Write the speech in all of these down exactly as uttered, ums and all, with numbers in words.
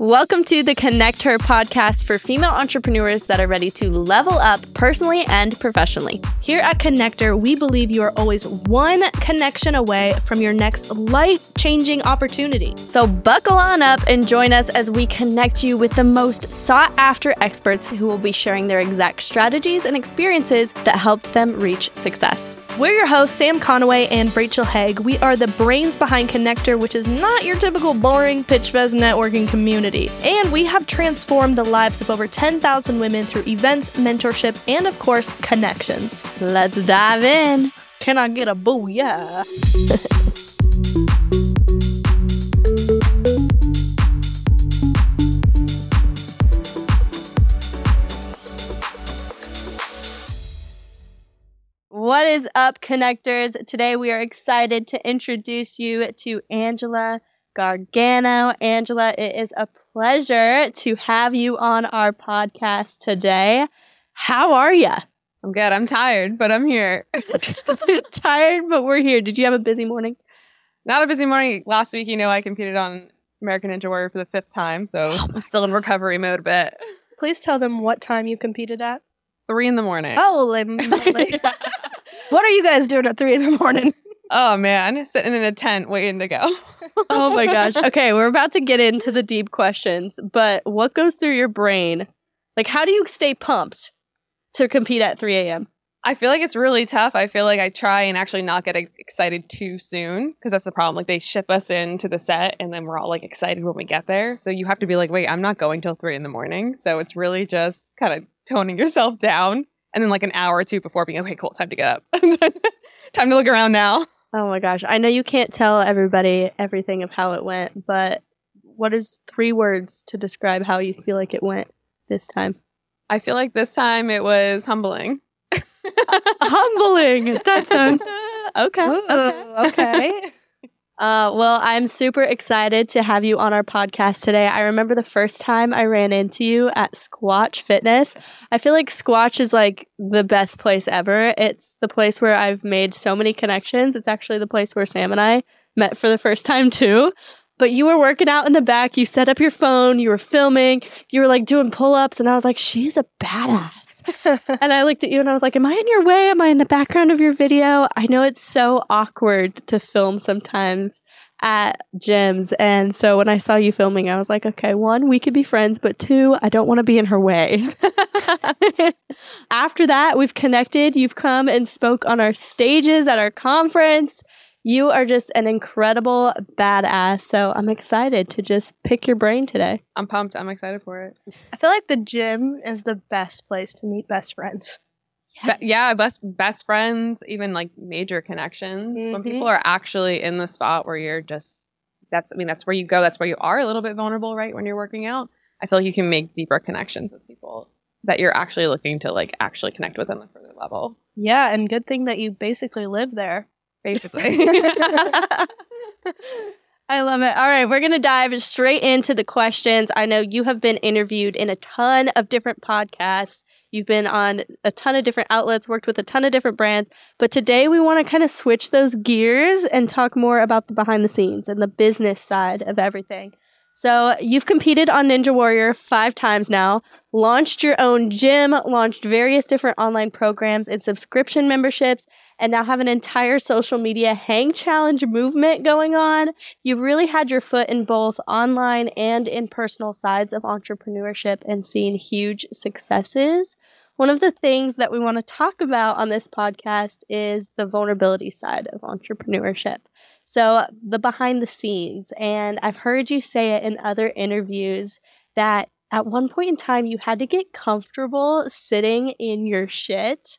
Welcome to the ConnectHer podcast for female entrepreneurs that are ready to level up personally and professionally. Here at ConnectHer, we believe you are always one connection away from your next life-changing opportunity. So buckle on up and join us as we connect you with the most sought-after experts who will be sharing their exact strategies and experiences that helped them reach success. We're your hosts, Sam Conaway and Rachel Haig. We are the brains behind ConnectHer, which is not your typical boring pitch fest networking community. And we have transformed the lives of over ten thousand women through events, mentorship, and of course, connections. Let's dive in. Can I get a booyah? What is up, connectors? Today we are excited to introduce you to Angela Gargano. Angela, it is a pleasure to have you on our podcast today. How are you? I'm good. I'm tired, but I'm here. Tired, but we're here. Did you have a busy morning? Not a busy morning. Last week, you know, I competed on American Ninja Warrior for the fifth time, so oh I'm still in recovery mode a bit. Please tell them what time you competed at. Three in the morning. Holy moly. What are you guys doing at three in the morning? Oh, man. Sitting in a tent waiting to go. Oh, my gosh. Okay, we're about to get into the deep questions, but what goes through your brain? Like, how do you stay pumped to compete at three a.m.? I feel like it's really tough. I feel like I try and actually not get excited too soon because that's the problem. Like, they ship us into the set, and then we're all, like, excited when we get there. So you have to be like, wait, I'm not going till three in the morning. So it's really just kind of toning yourself down. And then, like, an hour or two before being, okay, cool, time to get up. Time to look around now. Oh my gosh. I know you can't tell everybody everything of how it went, but what is three words to describe how you feel like it went this time? I feel like this time it was humbling. Humbling. That's un- okay. Ooh, okay. Uh, well, I'm super excited to have you on our podcast today. I remember the first time I ran into you at Squatch Fitness. I feel like Squatch is like the best place ever. It's the place where I've made so many connections. It's actually the place where Sam and I met for the first time too. But you were working out in the back. You set up your phone. You were filming. You were like doing pull-ups. And I was like, she's a badass. And I looked at you and I was like, am I in your way? Am I in the background of your video? I know it's so awkward to film sometimes at gyms. And so when I saw you filming, I was like, okay, one, we could be friends, but two, I don't want to be in her way. After that, we've connected. You've come and spoke on our stages at our conference. You are just an incredible badass. So I'm excited to just pick your brain today. I'm pumped. I'm excited for it. I feel like the gym is the best place to meet best friends. Yeah, Be- yeah best, best friends, even like major connections. Mm-hmm. When people are actually in the spot where you're just, that's, I mean, that's where you go. That's where you are a little bit vulnerable, right? When you're working out. I feel like you can make deeper connections with people that you're actually looking to like actually connect with on a further level. Yeah. And good thing that you basically live there. Basically. I love it. All right, we're going to dive straight into the questions. I know you have been interviewed in a ton of different podcasts. You've been on a ton of different outlets, worked with a ton of different brands. But today we want to kind of switch those gears and talk more about the behind the scenes and the business side of everything. So you've competed on Ninja Warrior five times now, launched your own gym, launched various different online programs and subscription memberships, and now have an entire social media hang challenge movement going on. You've really had your foot in both online and in-personal sides of entrepreneurship and seen huge successes. One of the things that we want to talk about on this podcast is the vulnerability side of entrepreneurship. So the behind the scenes, and I've heard you say it in other interviews that at one point in time you had to get comfortable sitting in your shit.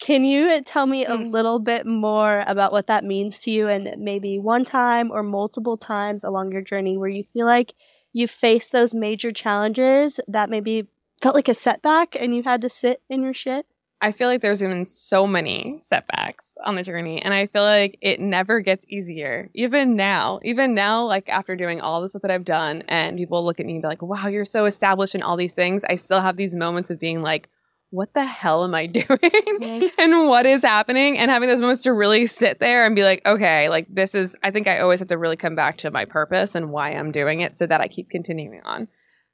Can you tell me a little bit more about what that means to you and maybe one time or multiple times along your journey where you feel like you faced those major challenges that maybe felt like a setback and you had to sit in your shit? I feel like there's been so many setbacks on the journey, and I feel like it never gets easier. Even now, even now, like after doing all the stuff that I've done and people look at me and be like, wow, you're so established in all these things. I still have these moments of being like, what the hell am I doing and what is happening? And having those moments to really sit there and be like, okay, like this is, I think I always have to really come back to my purpose and why I'm doing it so that I keep continuing on.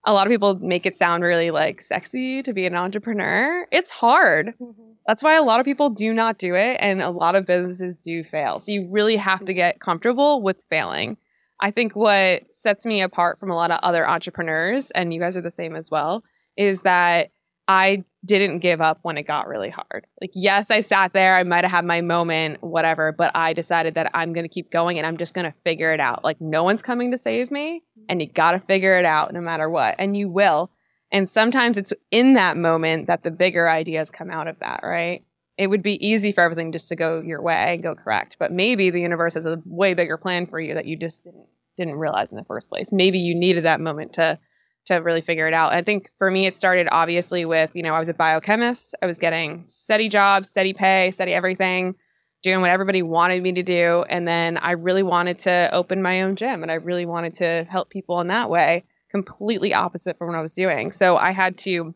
A lot of people make it sound really like sexy to be an entrepreneur. It's hard. Mm-hmm. That's why a lot of people do not do it. And a lot of businesses do fail. So you really have to get comfortable with failing. I think what sets me apart from a lot of other entrepreneurs, and you guys are the same as well, is that I didn't give up when it got really hard. Like, yes, I sat there. I might have had my moment, whatever, but I decided that I'm going to keep going and I'm just going to figure it out. Like, no one's coming to save me and you got to figure it out no matter what. And you will. And sometimes it's in that moment that the bigger ideas come out of that, right? It would be easy for everything just to go your way and go correct. But maybe the universe has a way bigger plan for you that you just didn't, didn't realize in the first place. Maybe you needed that moment to to really figure it out. I think for me, it started obviously with, you know, I was a biochemist. I was getting steady jobs, steady pay, steady everything, doing what everybody wanted me to do. And then I really wanted to open my own gym and I really wanted to help people in that way, completely opposite from what I was doing. So I had to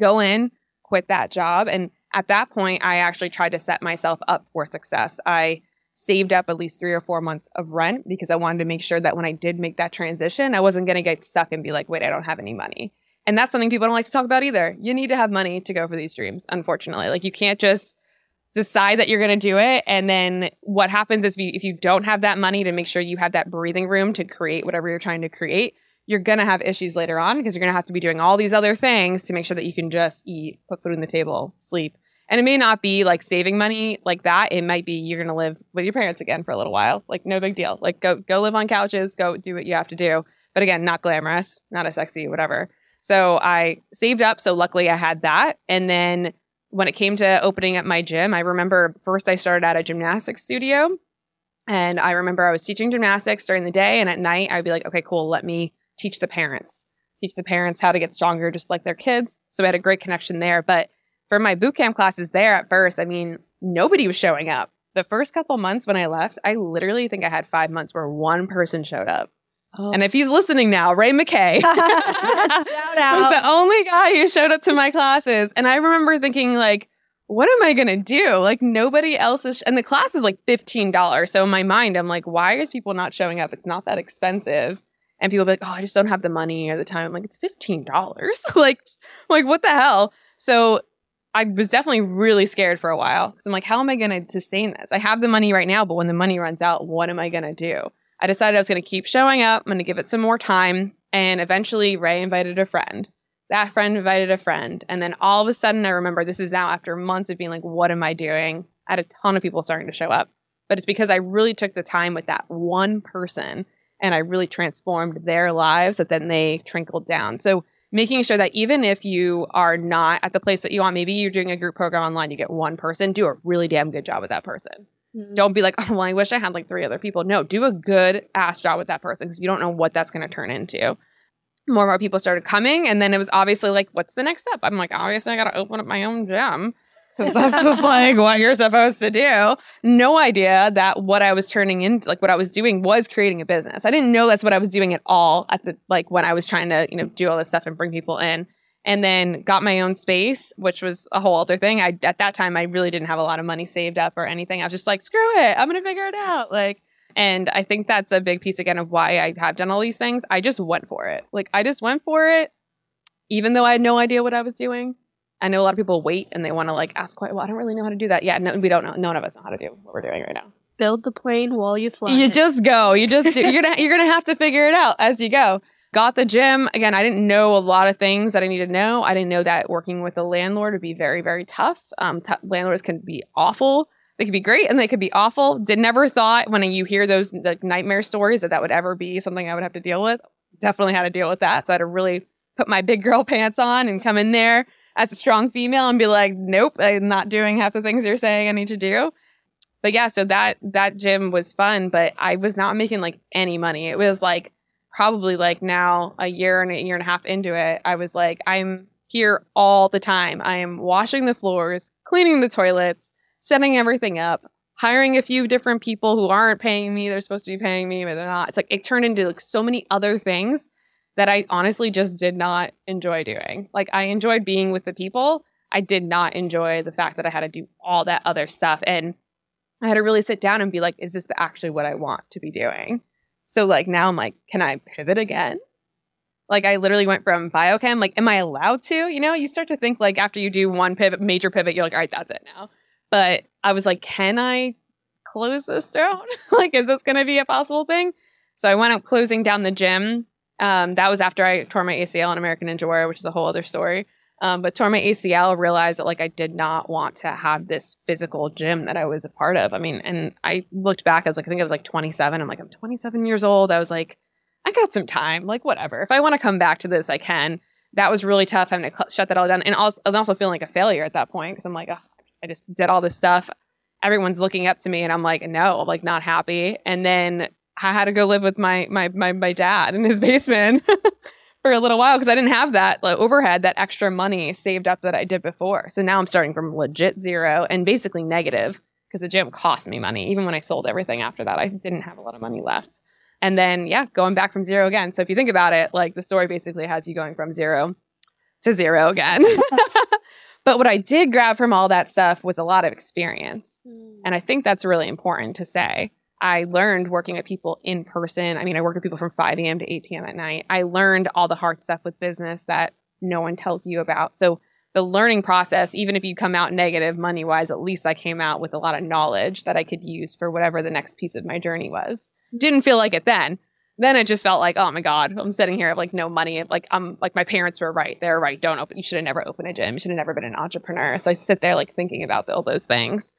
go in, quit that job. And at that point, I actually tried to set myself up for success. I saved up at least three or four months of rent because I wanted to make sure that when I did make that transition, I wasn't going to get stuck and be like, wait, I don't have any money. And that's something people don't like to talk about either. You need to have money to go for these dreams, unfortunately. Like, you can't just decide that you're going to do it. And then what happens is if you, if you don't have that money to make sure you have that breathing room to create whatever you're trying to create, you're going to have issues later on because you're going to have to be doing all these other things to make sure that you can just eat, put food on the table, sleep. And it may not be like saving money like that. It might be you're going to live with your parents again for a little while. Like, no big deal. Like, go go live on couches. Go do what you have to do. But again, not glamorous, not as sexy, whatever. So I saved up. So luckily I had that. And then when it came to opening up my gym, I remember first I started at a gymnastics studio. And I remember I was teaching gymnastics during the day. And at night, I'd be like, okay, cool, let me teach the parents. Teach the parents how to get stronger just like their kids. So I had a great connection there. But for my bootcamp classes there at first, I mean, nobody was showing up. The first couple months when I left, I literally think I had five months where one person showed up. Oh. And if he's listening now, Ray McKay Shout out. was the only guy who showed up to my classes. And I remember thinking, like, what am I going to do? Like, nobody else is. Sh- and the class is like fifteen dollars. So in my mind, I'm like, why is people not showing up? It's not that expensive. And people be like, oh, I just don't have the money or the time. I'm like, it's fifteen dollars. like, like, what the hell? So I was definitely really scared for a while because I'm like, how am I going to sustain this? I have the money right now, but when the money runs out, what am I going to do? I decided I was going to keep showing up. I'm going to give it some more time. And eventually Ray invited a friend. That friend invited a friend. And then all of a sudden, I remember this is now after months of being like, what am I doing? I had a ton of people starting to show up. But it's because I really took the time with that one person and I really transformed their lives that then they trickled down. So making sure that even if you are not at the place that you want, maybe you're doing a group program online, you get one person, do a really damn good job with that person. Mm-hmm. Don't be like, oh, well, I wish I had like three other people. No, do a good ass job with that person because you don't know what that's going to turn into. More and more people started coming. And then it was obviously like, what's the next step? I'm like, obviously, I got to open up my own gym. That's just like what you're supposed to do. No idea that what I was turning into, like what I was doing was creating a business. I didn't know that's what I was doing at all at the, like when I was trying to, you know, do all this stuff and bring people in and then got my own space, which was a whole other thing. I, at that time, I really didn't have a lot of money saved up or anything. I was just like, screw it. I'm going to figure it out. Like, and I think that's a big piece again of why I have done all these things. I just went for it. Like I just went for it, even though I had no idea what I was doing. I know a lot of people wait and they want to like ask, well, I don't really know how to do that. Yeah, no, we don't know. None of us know how to do what we're doing right now. Build the plane while you fly. You it. just go. You just do. You're gonna you're gonna have to figure it out as you go. Got the gym again. I didn't know a lot of things that I needed to know. I didn't know that working with a landlord would be very very tough. Um, t- landlords can be awful. They could be great and they could be awful. Did never thought when you hear those like nightmare stories that that would ever be something I would have to deal with. Definitely had to deal with that. So I had to really put my big girl pants on and come in there as a strong female and be like, nope, I'm not doing half the things you're saying I need to do. But yeah, so that that gym was fun, but I was not making like any money. It was like probably like now a year and a year and a half into it, I was like, I'm here all the time. I am washing the floors, cleaning the toilets, setting everything up, hiring a few different people who aren't paying me. They're supposed to be paying me, but they're not. It's like it turned into like so many other things that I honestly just did not enjoy doing. Like I enjoyed being with the people. I did not enjoy the fact that I had to do all that other stuff. And I had to really sit down and be like, is this actually what I want to be doing? So like now I'm like, can I pivot again? Like I literally went from biochem, like, am I allowed to? You know, you start to think like after you do one pivot, major pivot, you're like, all right, that's it now. But I was like, can I close this down? Like, is this going to be a possible thing? So I went up closing down the gym. Um, that was after I tore my A C L in American Ninja Warrior, which is a whole other story. Um, but tore my A C L, realized that like I did not want to have this physical gym that I was a part of. I mean, and I looked back, I was like, I think I was like twenty-seven. I'm like, I'm twenty-seven years old. I was like, I got some time, like whatever. If I want to come back to this, I can. That was really tough having to cl- shut that all down. And also, I'm also feeling like a failure at that point because I'm like, I just did all this stuff. Everyone's looking up to me and I'm like, no, I'm like not happy. And then I had to go live with my my my, my dad in his basement for a little while because I didn't have that like, overhead, that extra money saved up that I did before. So now I'm starting from legit zero and basically negative because the gym cost me money. Even when I sold everything after that, I didn't have a lot of money left. And then, yeah, going back from zero again. So if you think about it, like the story basically has you going from zero to zero again. But what I did grab from all that stuff was a lot of experience. Mm. And I think that's really important to say. I learned working with people in person. I mean, I worked with people from five a.m. to eight p.m. at night. I learned all the hard stuff with business that no one tells you about. So the learning process, even if you come out negative money-wise, at least I came out with a lot of knowledge that I could use for whatever the next piece of my journey was. Didn't feel like it then. Then it just felt like, oh my God, I'm sitting here like no money. Like I'm like my parents were right. They're right. Don't open. You should have never opened a gym. You should have never been an entrepreneur. So I sit there like thinking about all those things.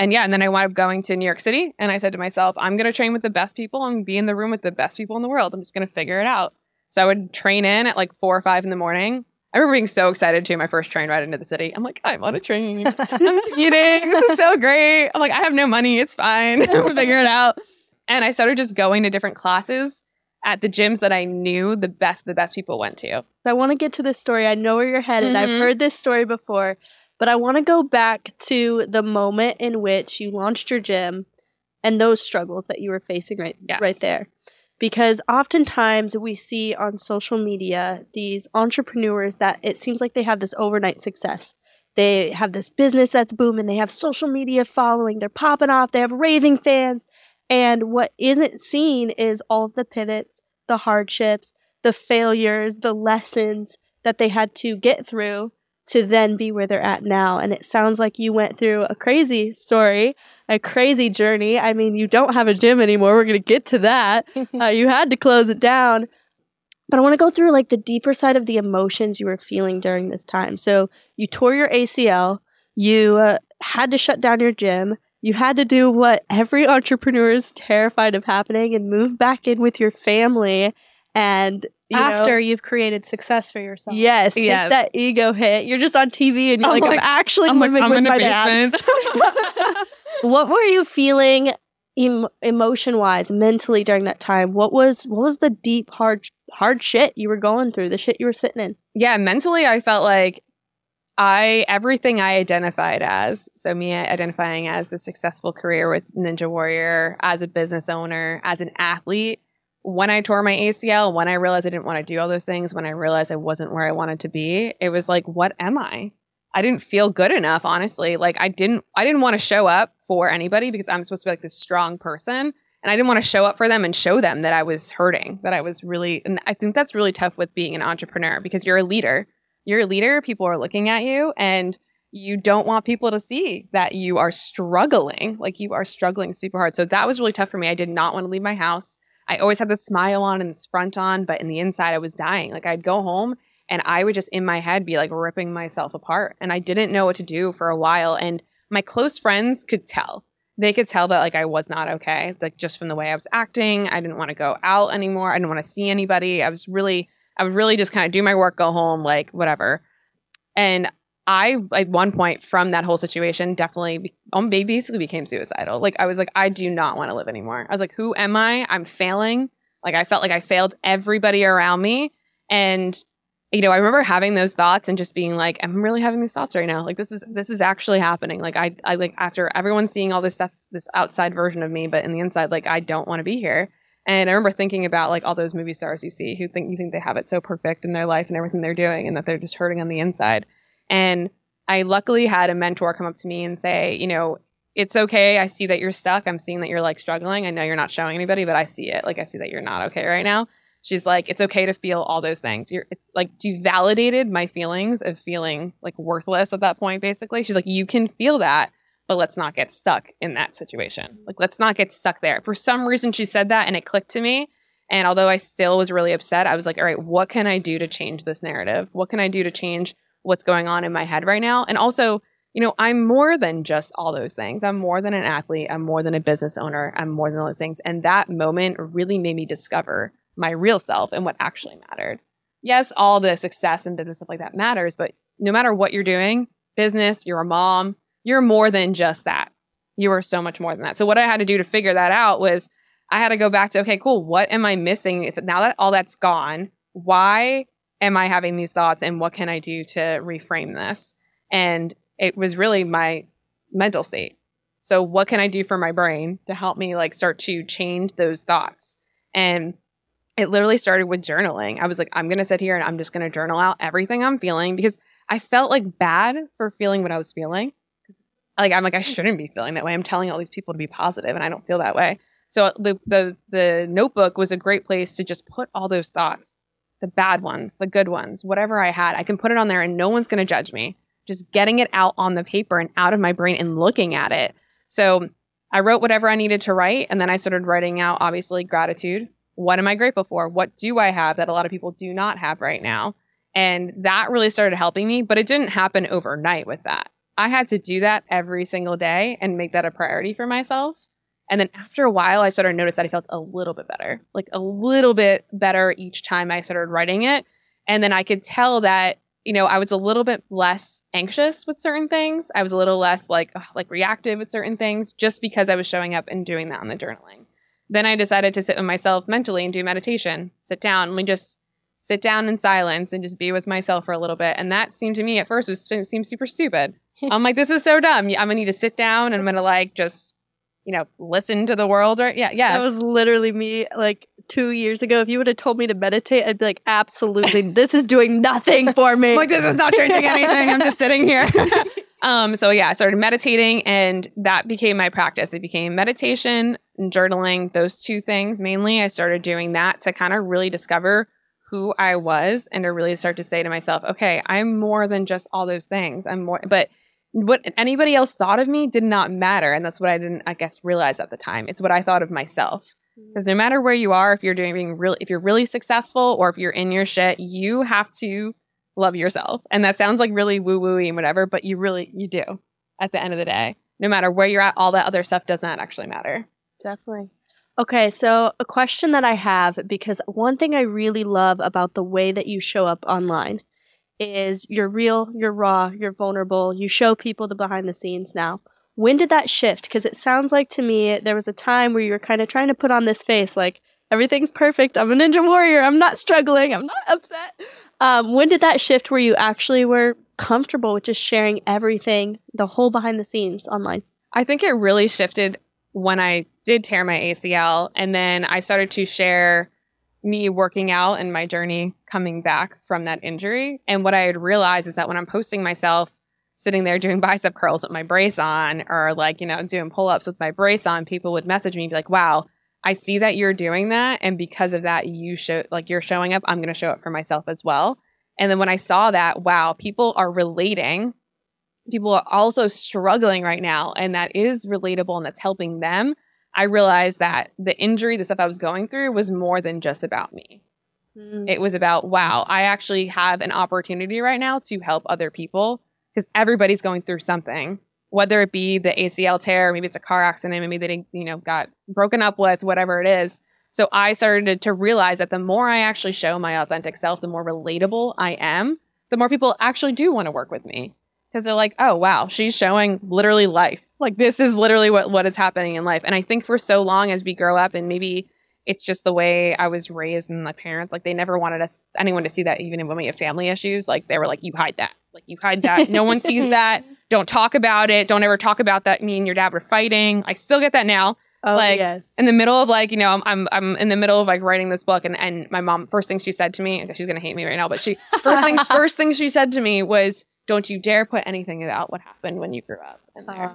And yeah, and then I wound up going to New York City and I said to myself, I'm going to train with the best people and be in the room with the best people in the world. I'm just going to figure it out. So I would train in at like four or five in the morning. I remember being so excited too. My first train ride into the city. I'm like, I'm on a train. I'm commuting. This is so great. I'm like, I have no money. It's fine. We'll figure it out. And I started just going to different classes at the gyms that I knew the best, the best people went to. I want to get to this story. I know where you're headed. Mm-hmm. I've heard this story before, but I want to go back to the moment in which you launched your gym and those struggles that you were facing right, yes. right there. Because oftentimes we see on social media these entrepreneurs that it seems like they have this overnight success. They have this business that's booming. They have social media following. They're popping off. They have raving fans. And what isn't seen is all of the pivots, the hardships, the failures, the lessons that they had to get through to then be where they're at now. And it sounds like you went through a crazy story, a crazy journey. I mean, you don't have a gym anymore. We're going to get to that. uh, you had to close it down. But I want to go through like the deeper side of the emotions you were feeling during this time. So you tore your A C L. You uh, had to shut down your gym. You had to do what every entrepreneur is terrified of happening and move back in with your family. And you after know, you've created success for yourself. Yes. Take yes. that ego hit. You're just on T V and you're I'm like, like, I'm actually I'm living like, I'm with in my dad. What were you feeling em- emotion-wise, mentally during that time? What was what was the deep, hard, hard shit you were going through, the shit you were sitting in? Yeah, mentally I felt like I everything I identified as, so me identifying as a successful career with Ninja Warrior, as a business owner, as an athlete, when I tore my A C L, when I realized I didn't want to do all those things, when I realized I wasn't where I wanted to be, it was like, what am I? I didn't feel good enough, honestly. Like I didn't I didn't want to show up for anybody because I'm supposed to be like this strong person. And I didn't want to show up for them and show them that I was hurting, that I was really, and I think that's really tough with being an entrepreneur because you're a leader. You're a leader, people are looking at you, and you don't want people to see that you are struggling, like you are struggling super hard. So that was really tough for me. I did not want to leave my house. I always had this smile on and this front on, but in the inside, I was dying. Like I'd go home and I would just in my head be like ripping myself apart. And I didn't know what to do for a while. And my close friends could tell. They could tell that like I was not okay, like just from the way I was acting. I didn't want to go out anymore. I didn't want to see anybody. I was really... I would really just kind of do my work, go home, like whatever. And I, at one point from that whole situation, definitely be- basically became suicidal. Like I was like, I do not want to live anymore. I was like, who am I? I'm failing. Like I felt like I failed everybody around me. And, you know, I remember having those thoughts and just being like, I'm really having these thoughts right now. Like this is, this is actually happening. Like I, I like after everyone seeing all this stuff, this outside version of me, but in the inside, like I don't want to be here. And I remember thinking about like all those movie stars you see who think you think they have it so perfect in their life and everything they're doing and that they're just hurting on the inside. And I luckily had a mentor come up to me and say, you know, it's okay. I see that you're stuck. I'm seeing that you're like struggling. I know you're not showing anybody, but I see it. Like, I see that you're not okay right now. She's like, it's okay to feel all those things. You're, it's like, you validated my feelings of feeling like worthless at that point, basically. She's like, you can feel that, but let's not get stuck in that situation. Like, let's not get stuck there. For some reason, she said that and it clicked to me. And although I still was really upset, I was like, all right, what can I do to change this narrative? What can I do to change what's going on in my head right now? And also, you know, I'm more than just all those things. I'm more than an athlete. I'm more than a business owner. I'm more than all those things. And that moment really made me discover my real self and what actually mattered. Yes, all the success and business stuff like that matters, but no matter what you're doing, business, you're a mom, you're more than just that. You are so much more than that. So what I had to do to figure that out was I had to go back to, okay, cool, what am I missing? If now that all that's gone, why am I having these thoughts and what can I do to reframe this? And it was really my mental state. So what can I do for my brain to help me like start to change those thoughts? And it literally started with journaling. I was like, I'm going to sit here and I'm just going to journal out everything I'm feeling, because I felt like bad for feeling what I was feeling. Like, I'm like, I shouldn't be feeling that way. I'm telling all these people to be positive and I don't feel that way. So the the the notebook was a great place to just put all those thoughts, the bad ones, the good ones, whatever I had. I can put it on there and no one's going to judge me. Just getting it out on the paper and out of my brain and looking at it. So I wrote whatever I needed to write. And then I started writing out, obviously, gratitude. What am I grateful for? What do I have that a lot of people do not have right now? And that really started helping me, but it didn't happen overnight with that. I had to do that every single day and make that a priority for myself. And then after a while, I started to notice that I felt a little bit better, like a little bit better each time I started writing it. And then I could tell that, you know, I was a little bit less anxious with certain things. I was a little less like, ugh, like reactive with certain things just because I was showing up and doing that on the journaling. Then I decided to sit with myself mentally and do meditation, sit down. We just sit down in silence and just be with myself for a little bit. And that seemed to me at first was seemed super stupid. I'm like, this is so dumb. I'm going to need to sit down and I'm going to like just, you know, listen to the world. Or yeah, yeah. That was literally me like two years ago. If you would have told me to meditate, I'd be like, absolutely. This is doing nothing for me. Like, this is not changing anything. I'm just sitting here. Um, so yeah, I started meditating and that became my practice. It became meditation and journaling, those two things mainly. I started doing that to kind of really discover who I was and to really start to say to myself, okay, I'm more than just all those things. I'm more, but what anybody else thought of me did not matter. And that's what I didn't, I guess, realize at the time. It's what I thought of myself. Because no matter where you are, if you're doing being really, if you're really successful or if you're in your shit, you have to love yourself. And that sounds like really woo-woo-y and whatever, but you really, you do at the end of the day. No matter where you're at, all that other stuff does not actually matter. Definitely. Okay, so a question that I have, because one thing I really love about the way that you show up online is you're real, you're raw, you're vulnerable, you show people the behind the scenes now. When did that shift? Because it sounds like to me there was a time where you were kind of trying to put on this face like, everything's perfect. I'm a ninja warrior. I'm not struggling. I'm not upset. Um, when did that shift where you actually were comfortable with just sharing everything, the whole behind the scenes online? I think it really shifted when I did tear my A C L. And then I started to share me working out and my journey coming back from that injury. And what I had realized is that when I'm posting myself sitting there doing bicep curls with my brace on or like, you know, doing pull-ups with my brace on, people would message me and be like, wow, I see that you're doing that. And because of that, you show like you're showing up. I'm going to show up for myself as well. And then when I saw that, wow, people are relating. People are also struggling right now. And that is relatable and that's helping them. I realized that the injury, the stuff I was going through was more than just about me. Mm. It was about, wow, I actually have an opportunity right now to help other people because everybody's going through something. Whether it be the A C L tear, maybe it's a car accident, maybe they didn't, you know, got broken up with, whatever it is. So I started to realize that the more I actually show my authentic self, the more relatable I am, the more people actually do want to work with me. Because they're like, oh, wow, she's showing literally life. Like, this is literally what, what is happening in life. And I think for so long as we grow up, and maybe it's just the way I was raised and my parents, like, they never wanted us, anyone to see that, even when we have family issues. Like, they were like, you hide that. Like, you hide that. No one sees that. Don't talk about it. Don't ever talk about that. Me and your dad were fighting. I still get that now. Oh, like, yes. In the middle of like, you know, I'm I'm I'm in the middle of like writing this book, and, and my mom, first thing she said to me, she's gonna hate me right now, but she first thing first thing she said to me was, don't you dare put anything about what happened when you grew up in there. Uh,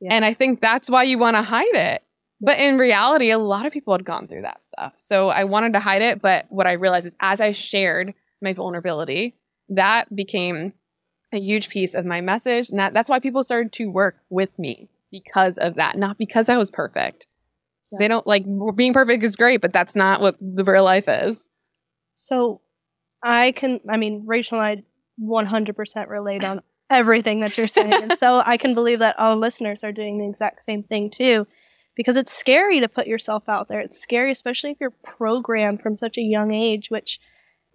yeah. And I think that's why you want to hide it. But in reality, a lot of people had gone through that stuff. So I wanted to hide it. But what I realized is as I shared my vulnerability, that became a huge piece of my message. And that, that's why people started to work with me because of that, not because I was perfect. Yeah. They don't like being perfect is great, but that's not what the real life is. So I can, I mean, Rachel and I one hundred percent relate on everything that you're saying. And so I can believe that all listeners are doing the exact same thing too. Because it's scary to put yourself out there. It's scary, especially if you're programmed from such a young age, which,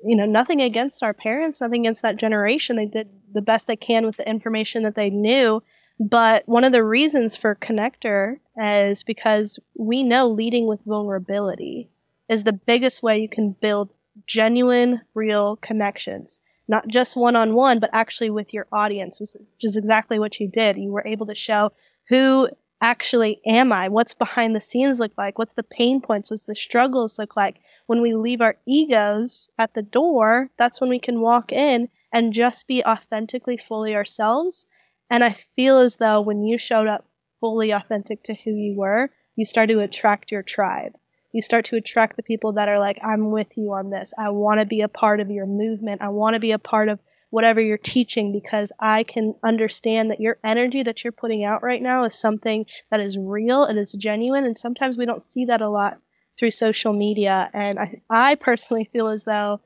you know, nothing against our parents, nothing against that generation. They did the best they can with the information that they knew. But one of the reasons for ConnectHer is because we know leading with vulnerability is the biggest way you can build genuine, real connections. Not just one-on-one, but actually with your audience, which is exactly what you did. You were able to show who actually am I? What's behind the scenes look like? What's the pain points? What's the struggles look like? When we leave our egos at the door, that's when we can walk in and just be authentically fully ourselves. And I feel as though when you showed up fully authentic to who you were, you start to attract your tribe. You start to attract the people that are like, I'm with you on this. I want to be a part of your movement. I want to be a part of whatever you're teaching, because I can understand that your energy that you're putting out right now is something that is real, it is genuine, and sometimes we don't see that a lot through social media. And I, I personally feel as though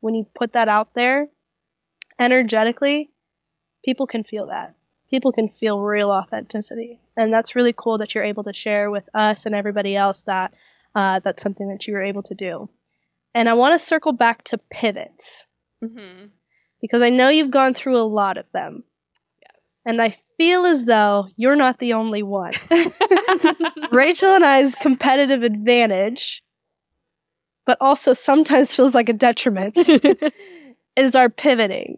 when you put that out there, energetically, people can feel that. People can feel real authenticity. And that's really cool that you're able to share with us and everybody else that uh, that's something that you were able to do. And I want to circle back to pivots. Mm-hmm. Because I know you've gone through a lot of them. Yes. And I feel as though you're not the only one. Rachel and I's competitive advantage, but also sometimes feels like a detriment, is our pivoting.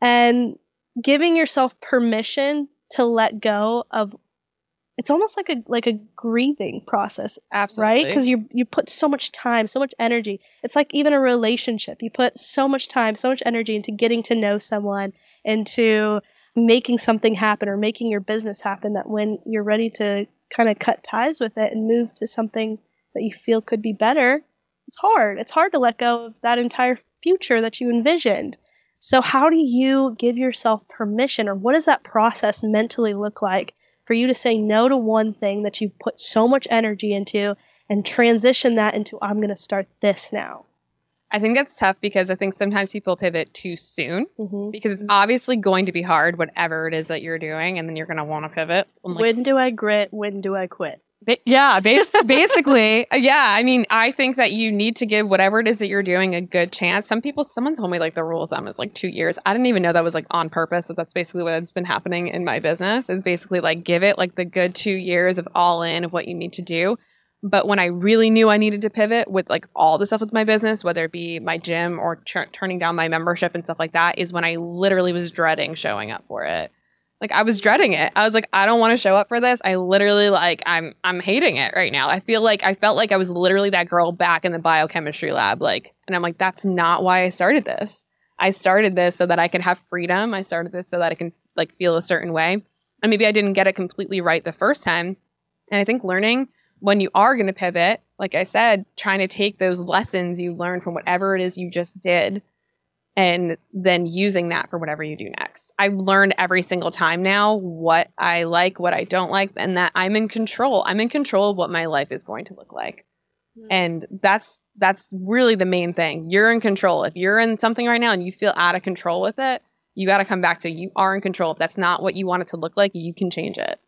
And giving yourself permission to let go of, it's almost like a like a grieving process. Absolutely. Right? Because you you put so much time, so much energy. It's like even a relationship. You put so much time, so much energy into getting to know someone, into making something happen or making your business happen, that when you're ready to kind of cut ties with it and move to something that you feel could be better, it's hard. It's hard to let go of that entire future that you envisioned. So how do you give yourself permission, or what does that process mentally look like for you to say no to one thing that you've put so much energy into and transition that into, I'm going to start this now? I think that's tough, because I think sometimes people pivot too soon, mm-hmm. because it's obviously going to be hard, whatever it is that you're doing, and then you're going to want to pivot. Like, when do I grit? When do I quit? Ba- yeah, bas- basically. Yeah, I mean, I think that you need to give whatever it is that you're doing a good chance. Some people, someone told me like the rule of thumb is like two years. I didn't even know that was like on purpose. So that's basically what's been happening in my business, is basically like give it like the good two years of all in of what you need to do. But when I really knew I needed to pivot with like all the stuff with my business, whether it be my gym or t- turning down my membership and stuff like that, is when I literally was dreading showing up for it. Like I was dreading it. I was like, I don't want to show up for this. I literally like I'm I'm hating it right now. I feel like I felt like I was literally that girl back in the biochemistry lab. Like, and I'm like, that's not why I started this. I started this so that I could have freedom. I started this so that I can like feel a certain way. And maybe I didn't get it completely right the first time. And I think learning when you are going to pivot, like I said, trying to take those lessons you learned from whatever it is you just did and then using that for whatever you do next. I've learned every single time now what I like, what I don't like, and that I'm in control. I'm in control of what my life is going to look like. Mm-hmm. And that's that's really the main thing. You're in control. If you're in something right now and you feel out of control with it, you got to come back to you are in control. If that's not what you want it to look like, you can change it.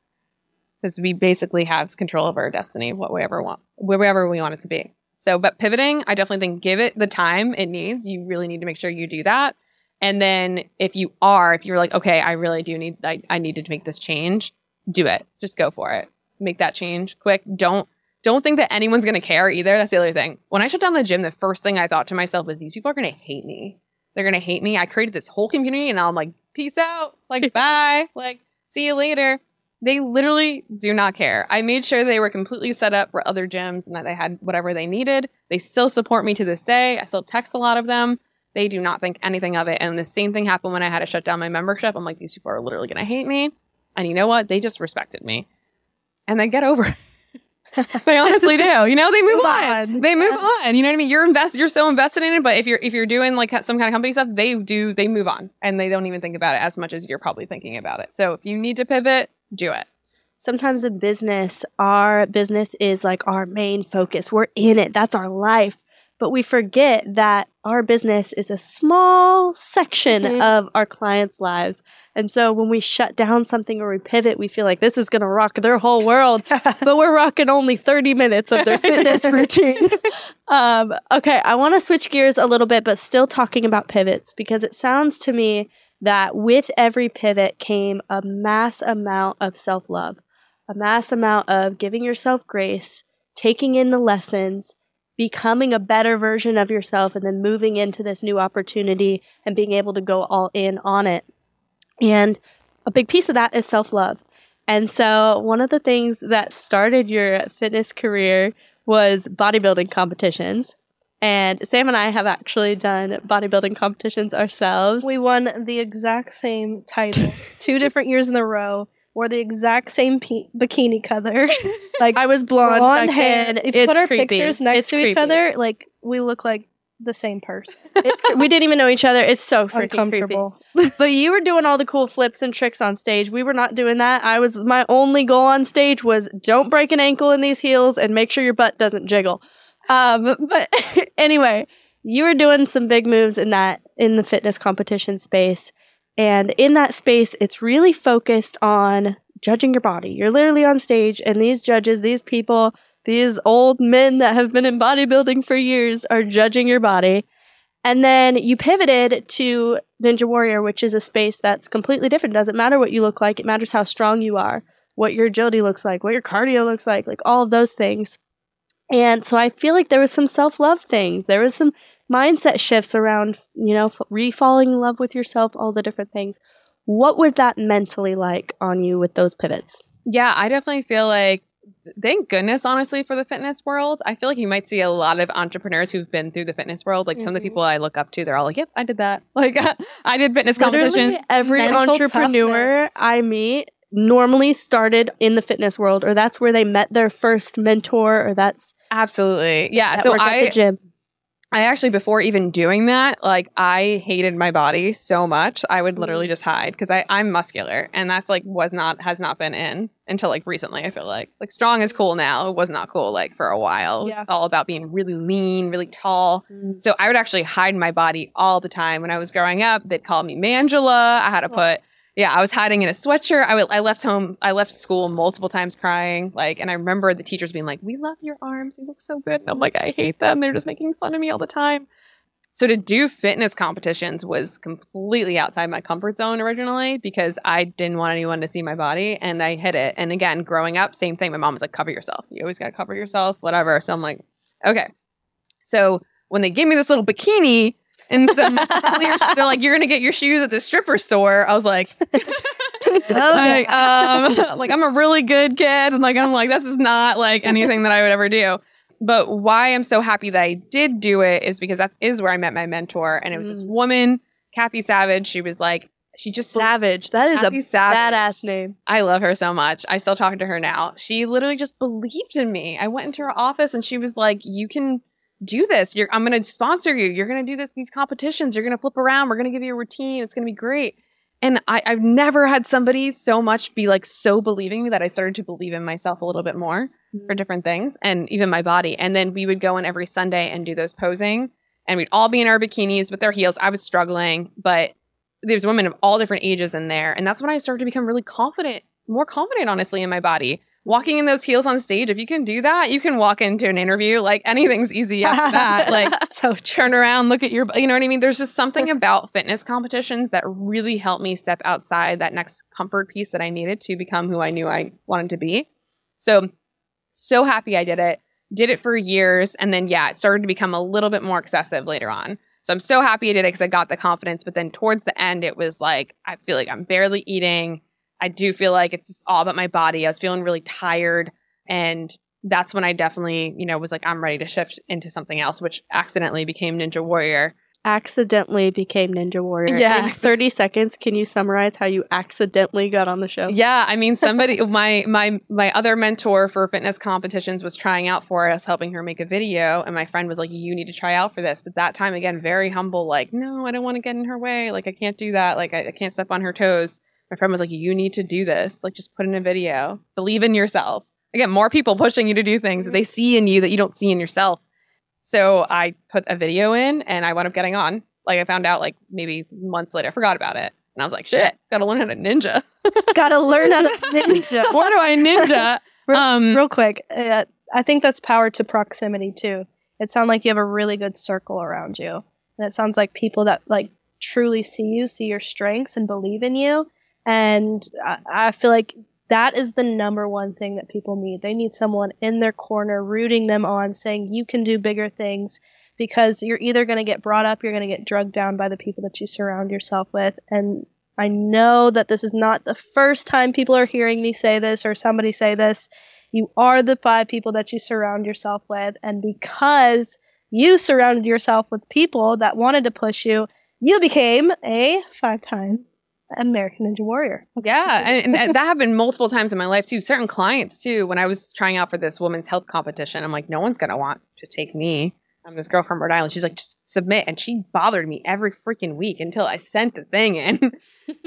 Because we basically have control of our destiny, whatever we want, wherever we want it to be. So, but pivoting, I definitely think give it the time it needs. You really need to make sure you do that. And then if you are, if you're like, okay, I really do need, I, I needed to make this change, do it. Just go for it. Make that change quick. Don't, don't think that anyone's going to care either. That's the other thing. When I shut down the gym, the first thing I thought to myself was, these people are going to hate me. They're going to hate me. I created this whole community and I'm like, peace out. Like, bye. Like, see you later. They literally do not care. I made sure they were completely set up for other gyms and that they had whatever they needed. They still support me to this day. I still text a lot of them. They do not think anything of it. And the same thing happened when I had to shut down my membership. I'm like, these people are literally going to hate me. And you know what? They just respected me. And they get over it. They honestly do. You know, they move on. on. They move yeah. on. You know what I mean? You're invest. You're so invested in it. But if you're if you're doing like some kind of company stuff, they do. They move on, and they don't even think about it as much as you're probably thinking about it. So if you need to pivot, do it. Sometimes in business, our business is like our main focus. We're in it. That's our life. But we forget that our business is a small section mm-hmm. of our clients' lives. And so when we shut down something or we pivot, we feel like this is going to rock their whole world. But we're rocking only thirty minutes of their fitness routine. Um, okay, I want to switch gears a little bit, but still talking about pivots, because it sounds to me that with every pivot came a mass amount of self-love, a mass amount of giving yourself grace, taking in the lessons, becoming a better version of yourself, and then moving into this new opportunity and being able to go all in on it. And a big piece of that is self-love. And so one of the things that started your fitness career was bodybuilding competitions. And Sam and I have actually done bodybuilding competitions ourselves. We won the exact same title two different years in a row. Wore the exact same p- bikini color. Like I was blonde, blonde hair. If you put our creepy. pictures next it's to creepy. each other, like we look like the same person. It's, we didn't even know each other. It's so freaking creepy. But you were doing all the cool flips and tricks on stage. We were not doing that. I was my only goal on stage was don't break an ankle in these heels and make sure your butt doesn't jiggle. Um, but anyway, you were doing some big moves in that in the fitness competition space. And in that space, it's really focused on judging your body. You're literally on stage, and these judges, these people, these old men that have been in bodybuilding for years are judging your body. And then you pivoted to Ninja Warrior, which is a space that's completely different. It doesn't matter what you look like. It matters how strong you are, what your agility looks like, what your cardio looks like, like all of those things. And so I feel like there was some self-love things. There was some mindset shifts around, you know, f- re-falling in love with yourself, all the different things. What was that mentally like on you with those pivots? Yeah, I definitely feel like, thank goodness, honestly, for the fitness world. I feel like you might see a lot of entrepreneurs who've been through the fitness world. Like mm-hmm. some of the people I look up to, they're all like, yep, I did that. Like I did fitness competition. Every Mental entrepreneur toughness. I meet normally started in the fitness world, or that's where they met their first mentor, or that's absolutely. Yeah. That so I, at the gym. I actually, before even doing that, like I hated my body so much. I would literally just hide because I I'm muscular, and that's like was not, has not been in until like recently. I feel like like strong is cool now. It was not cool. Like for a while, it was yeah. all about being really lean, really tall. Mm. So I would actually hide my body all the time. When I was growing up, they'd call me Mangela. I had to put, yeah, I was hiding in a sweatshirt. I, w- I left home. I left school multiple times crying. Like, and I remember the teachers being like, "We love your arms. You look so good." And I'm like, "I hate them. They're just making fun of me all the time." So to do fitness competitions was completely outside my comfort zone originally because I didn't want anyone to see my body, and I hid it. And again, growing up, same thing. My mom was like, "Cover yourself. You always got to cover yourself, whatever." So I'm like, "Okay." So when they gave me this little bikini. And some clear, they're like, you're going to get your shoes at the stripper store. I was like, like, um, like, I'm a really good kid. And like, I'm like, this is not like anything that I would ever do. But why I'm so happy that I did do it is because that is where I met my mentor. And it was this woman, Kathy Savage. She was like, she just Savage. That is Kathy a Savage. Badass name. I love her so much. I still talk to her now. She literally just believed in me. I went into her office and she was like, you can do this. You're, I'm going to sponsor you. You're going to do this. These competitions. You're going to flip around. We're going to give you a routine. It's going to be great. And I, I've never had somebody so much be like so believing me that I started to believe in myself a little bit more mm-hmm. for different things and even my body. And then we would go in every Sunday and do those posing, and we'd all be in our bikinis with our heels. I was struggling, but there's women of all different ages in there. And that's when I started to become really confident, more confident, honestly, in my body. Walking in those heels on stage, if you can do that, you can walk into an interview. Like, anything's easy after that. Like, so turn around, look at your, you know what I mean? There's just something about fitness competitions that really helped me step outside that next comfort piece that I needed to become who I knew I wanted to be. So, so happy I did it. Did it for years. And then, yeah, it started to become a little bit more excessive later on. So I'm so happy I did it because I got the confidence. But then towards the end, it was like, I feel like I'm barely eating. I do feel like it's just all about my body. I was feeling really tired. And that's when I definitely, you know, was like, I'm ready to shift into something else, which accidentally became Ninja Warrior. accidentally became Ninja Warrior. Yeah. In thirty seconds, can you summarize how you accidentally got on the show? Yeah. I mean, somebody, my, my, my other mentor for fitness competitions was trying out for us, helping her make a video. And my friend was like, you need to try out for this. But that time, again, very humble, like, no, I don't want to get in her way. Like, I can't do that. Like, I, I can't step on her toes. My friend was like, you need to do this. Like, just put in a video. Believe in yourself. Again, more people pushing you to do things that they see in you that you don't see in yourself. So I put a video in and I wound up getting on. Like I found out like maybe months later, I forgot about it. And I was like, shit, gotta learn how to ninja. Gotta learn how to ninja. What do I ninja? real, um, real quick, uh, I think that's power to proximity too. It sounds like you have a really good circle around you. And it sounds like people that like truly see you, see your strengths and believe in you. And I, I feel like that is the number one thing that people need. They need someone in their corner rooting them on, saying you can do bigger things, because you're either going to get brought up, you're going to get drugged down by the people that you surround yourself with. And I know that this is not the first time people are hearing me say this or somebody say this. You are the five people that you surround yourself with. And because you surrounded yourself with people that wanted to push you, you became a five-time American Ninja Warrior. Yeah. And, and that happened multiple times in my life too. Certain clients too. When I was trying out for this women's health competition, I'm like, no one's going to want to take me. I'm this girl from Rhode Island. She's like, just submit. And she bothered me every freaking week until I sent the thing in.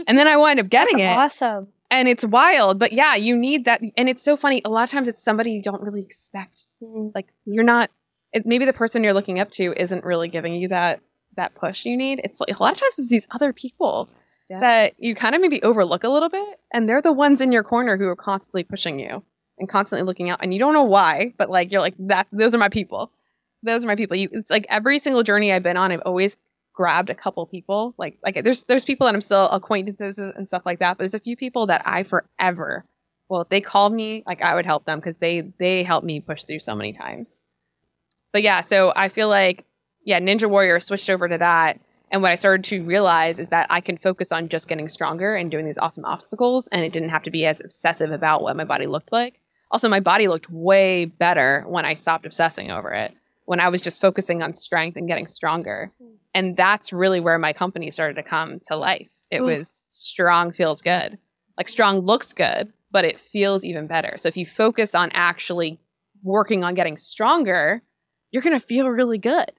And then I wind up getting it. Awesome. And it's wild. But yeah, you need that. And it's so funny. A lot of times it's somebody you don't really expect. Mm-hmm. Like you're not, it, maybe the person you're looking up to isn't really giving you that, that push you need. It's like a lot of times it's these other people. Yeah. That you kind of maybe overlook a little bit, and they're the ones in your corner who are constantly pushing you and constantly looking out, and you don't know why, but like you're like, that those are my people. Those are my people. You, it's like every single journey I've been on, I've always grabbed a couple people. Like like there's there's people that I'm still acquaintances and stuff like that, but there's a few people that I forever, well, if they called me, like I would help them because they they helped me push through so many times. But yeah, so I feel like yeah, Ninja Warrior switched over to that. And what I started to realize is that I can focus on just getting stronger and doing these awesome obstacles. And it didn't have to be as obsessive about what my body looked like. Also, my body looked way better when I stopped obsessing over it, when I was just focusing on strength and getting stronger. And that's really where my company started to come to life. It Ooh. was strong feels good. Like strong looks good, but it feels even better. So if you focus on actually working on getting stronger, you're going to feel really good.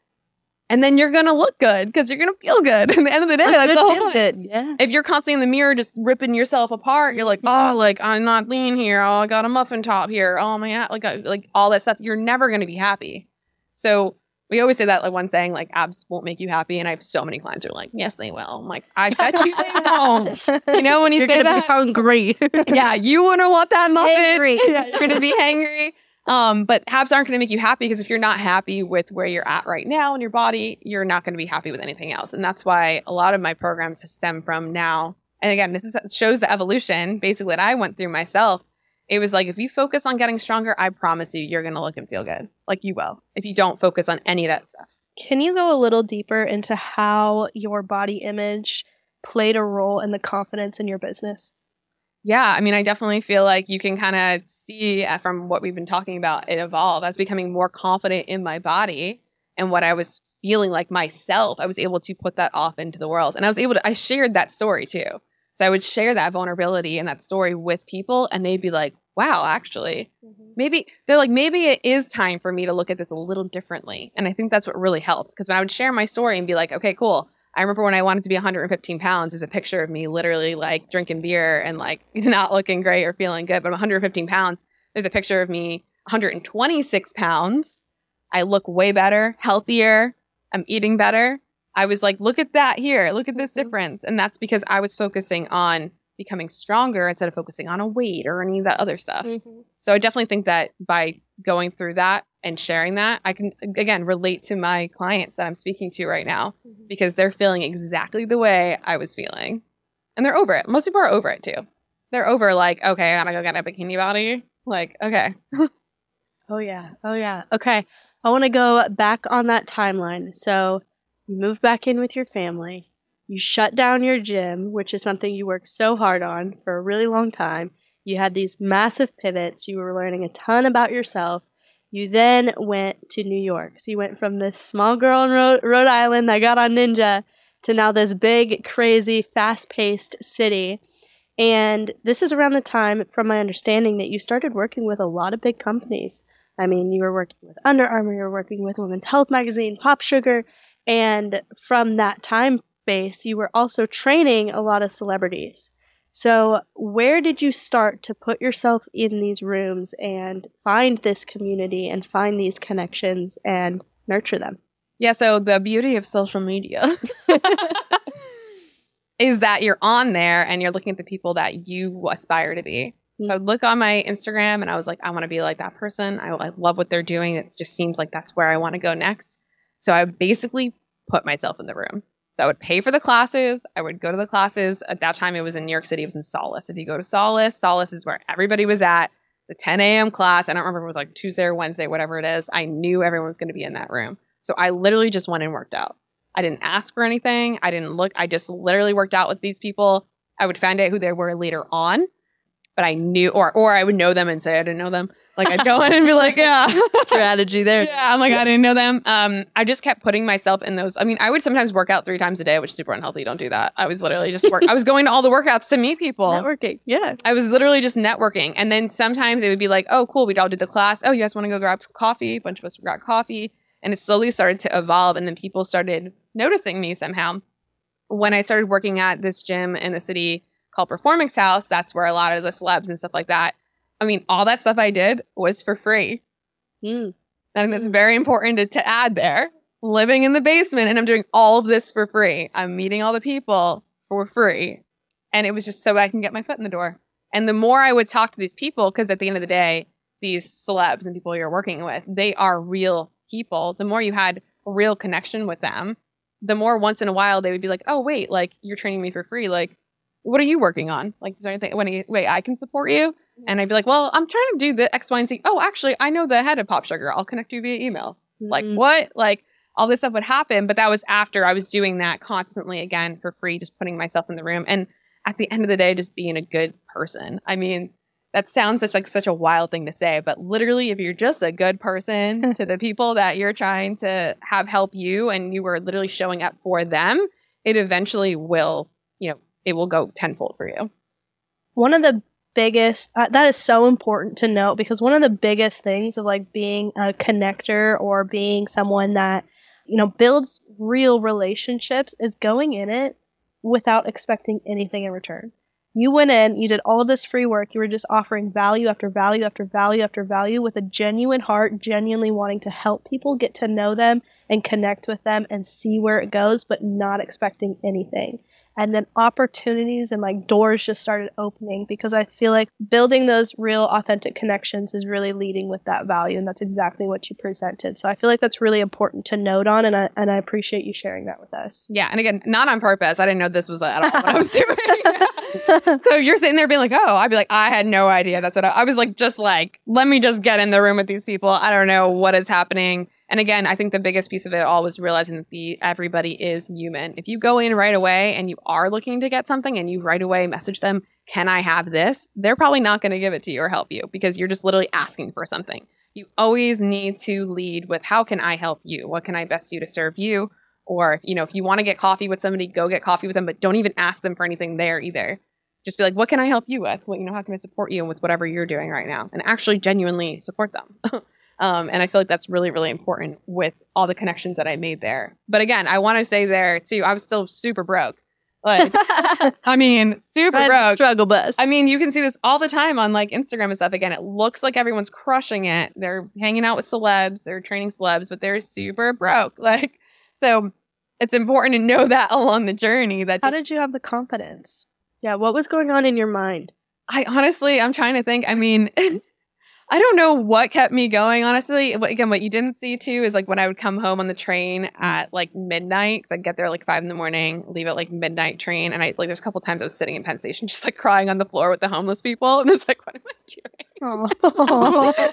And then you're going to look good because you're going to feel good. At the end of the day, that's the whole thing. Yeah. If you're constantly in the mirror just ripping yourself apart, you're like, oh, like, I'm not lean here. Oh, I got a muffin top here. Oh, my God. Like, like all that stuff. You're never going to be happy. So we always say that, like one saying, like, abs won't make you happy. And I have so many clients who are like, yes, they will. I'm like, I bet you they won't. You know, when you you're say that. You're going to be hungry. Yeah. You want to want that muffin. Hangry. Yeah, you're going to be hangry. Um, but abs aren't going to make you happy, because if you're not happy with where you're at right now in your body, you're not going to be happy with anything else. And that's why a lot of my programs stem from now. And again, this is, shows the evolution basically that I went through myself. It was like, if you focus on getting stronger, I promise you, you're going to look and feel good. Like you will, if you don't focus on any of that stuff. Can you go a little deeper into how your body image played a role in the confidence in your business? Yeah, I mean, I definitely feel like you can kind of see uh, from what we've been talking about, it evolved. I was becoming more confident in my body and what I was feeling like myself. I was able to put that off into the world. And I was able to, I shared that story too. So I would share that vulnerability and that story with people, and they'd be like, wow, actually, mm-hmm. maybe, they're like, maybe it is time for me to look at this a little differently. And I think that's what really helped, because when I would share my story and be like, okay, cool. I remember when I wanted to be one hundred fifteen pounds, there's a picture of me literally like drinking beer and like not looking great or feeling good, but I'm one hundred fifteen pounds. There's a picture of me, one hundred twenty-six pounds. I look way better, healthier. I'm eating better. I was like, look at that here. Look at this difference. And that's because I was focusing on becoming stronger instead of focusing on a weight or any of that other stuff. Mm-hmm. So I definitely think that by going through that and sharing that, I can, again, relate to my clients that I'm speaking to right now, mm-hmm. because they're feeling exactly the way I was feeling. And they're over it. Most people are over it, too. They're over like, okay, I gotta go get a bikini body. Like, okay. Oh, yeah. Oh, yeah. Okay. I want to go back on that timeline. So you moved back in with your family. You shut down your gym, which is something you worked so hard on for a really long time. You had these massive pivots. You were learning a ton about yourself. You then went to New York. So you went from this small girl in Rhode, Rhode Island that got on Ninja to now this big, crazy, fast-paced city. And this is around the time, from my understanding, that you started working with a lot of big companies. I mean, you were working with Under Armour, you were working with Women's Health magazine, Pop Sugar, and from that time base, you were also training a lot of celebrities. So where did you start to put yourself in these rooms and find this community and find these connections and nurture them? Yeah, so the beauty of social media is that you're on there and you're looking at the people that you aspire to be. So I would look on my Instagram and I was like, I want to be like that person. I, I love what they're doing. It just seems like that's where I want to go next. So I would basically put myself in the room. So I would pay for the classes. I would go to the classes. At that time, it was in New York City. It was in Solace. If you go to Solace, Solace is where everybody was at. The ten a.m. class. I don't remember if it was like Tuesday or Wednesday, whatever it is. I knew everyone was going to be in that room. So I literally just went and worked out. I didn't ask for anything. I didn't look. I just literally worked out with these people. I would find out who they were later on. But I knew, or or I would know them and say I didn't know them. Like I'd go in and be like, yeah, strategy there. Yeah, I'm like I didn't know them. Um, I just kept putting myself in those. I mean, I would sometimes work out three times a day, which is super unhealthy. Don't do that. I was literally just work. I was going to all the workouts to meet people. Networking, yeah. I was literally just networking, and then sometimes it would be like, oh, cool, we'd all do the class. Oh, you guys want to go grab some coffee? A bunch of us got coffee, and it slowly started to evolve, and then people started noticing me somehow. When I started working at this gym in the city called Performance House, that's where a lot of the celebs and stuff like that. I mean, all that stuff I did was for free. Mm. I think that's very important to, to add there. Living in the basement, and I'm doing all of this for free. I'm meeting all the people for free. And it was just so I can get my foot in the door. And the more I would talk to these people, because at the end of the day, these celebs and people you're working with, they are real people. The more you had a real connection with them, the more once in a while they would be like, oh, wait, like you're training me for free. Like, what are you working on? Like, is there anything, when you, wait, I can support you? And I'd be like, well, I'm trying to do the X, Y, and Z. Oh, actually, I know the head of Pop Sugar. I'll connect you via email. Mm-hmm. Like, what? Like, all this stuff would happen. But that was after I was doing that constantly, again, for free, just putting myself in the room. And at the end of the day, just being a good person. I mean, that sounds such like such a wild thing to say. But literally, if you're just a good person to the people that you're trying to have help you and you were literally showing up for them, it eventually will, you know, it will go tenfold for you. One of the biggest, uh, that is so important to note, because one of the biggest things of like being a connector or being someone that, you know, builds real relationships is going in it without expecting anything in return. You went in, you did all of this free work. You were just offering value after value after value after value with a genuine heart, genuinely wanting to help people get to know them and connect with them and see where it goes, but not expecting anything. And then opportunities and like doors just started opening, because I feel like building those real authentic connections is really leading with that value. And that's exactly what you presented. So I feel like that's really important to note on. And I, and I appreciate you sharing that with us. Yeah. And again, not on purpose. I didn't know this was at all what I was doing. So you're sitting there being like, oh, I'd be like, I had no idea. That's what I, I was like, just like, let me just get in the room with these people. I don't know what is happening. And again, I think the biggest piece of it all was realizing that the, everybody is human. If you go in right away and you are looking to get something and you right away message them, can I have this? They're probably not going to give it to you or help you, because you're just literally asking for something. You always need to lead with, how can I help you? What can I best do to serve you? Or, you know, if you want to get coffee with somebody, go get coffee with them, but don't even ask them for anything there either. Just be like, what can I help you with? What, you know, how can I support you with whatever you're doing right now? And actually genuinely support them. Um, and I feel like that's really, really important with all the connections that I made there. But again, I want to say there too, I was still super broke. Like, I mean, super I'd broke. Struggle bus. I mean, you can see this all the time on like Instagram and stuff. Again, it looks like everyone's crushing it. They're hanging out with celebs. They're training celebs, but they're super broke. Like, so it's important to know that along the journey. That just, how did you have the confidence? Yeah. What was going on in your mind? I honestly, I'm trying to think. I mean... I don't know what kept me going, honestly. Again, what you didn't see, too, is like when I would come home on the train at like midnight, because I'd get there like five in the morning, leave at like midnight train. And I like there's a couple times I was sitting in Penn Station just like crying on the floor with the homeless people. And it's like, what am I doing? um,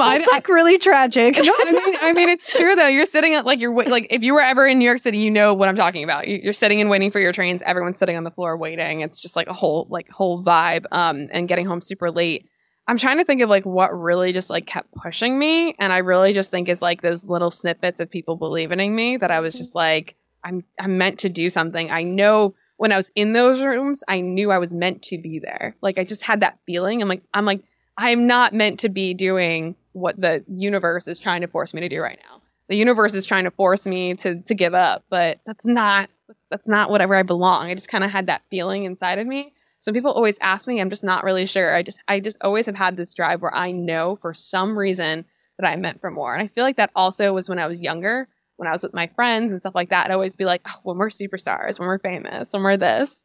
I, it's like really tragic. No, I mean, I mean, it's true though. You're sitting at like you're like if you were ever in New York City, you know what I'm talking about. You're sitting and waiting for your trains. Everyone's sitting on the floor waiting. It's just like a whole like whole vibe. Um, and getting home super late. I'm trying to think of like what really just like kept pushing me. And I really just think it's like those little snippets of people believing in me that I was just like, I'm I'm meant to do something. I know when I was in those rooms, I knew I was meant to be there. Like I just had that feeling. I'm like, I'm like, I'm not meant to be doing what the universe is trying to force me to do right now. The universe is trying to force me to to give up, but that's not that's not whatever I belong. I just kind of had that feeling inside of me. So people always ask me, I'm just not really sure. I just I just always have had this drive where I know for some reason that I'm meant for more. And I feel like that also was when I was younger, when I was with my friends and stuff like that. I'd always be like, oh, when we're superstars, when we're famous, when we're this.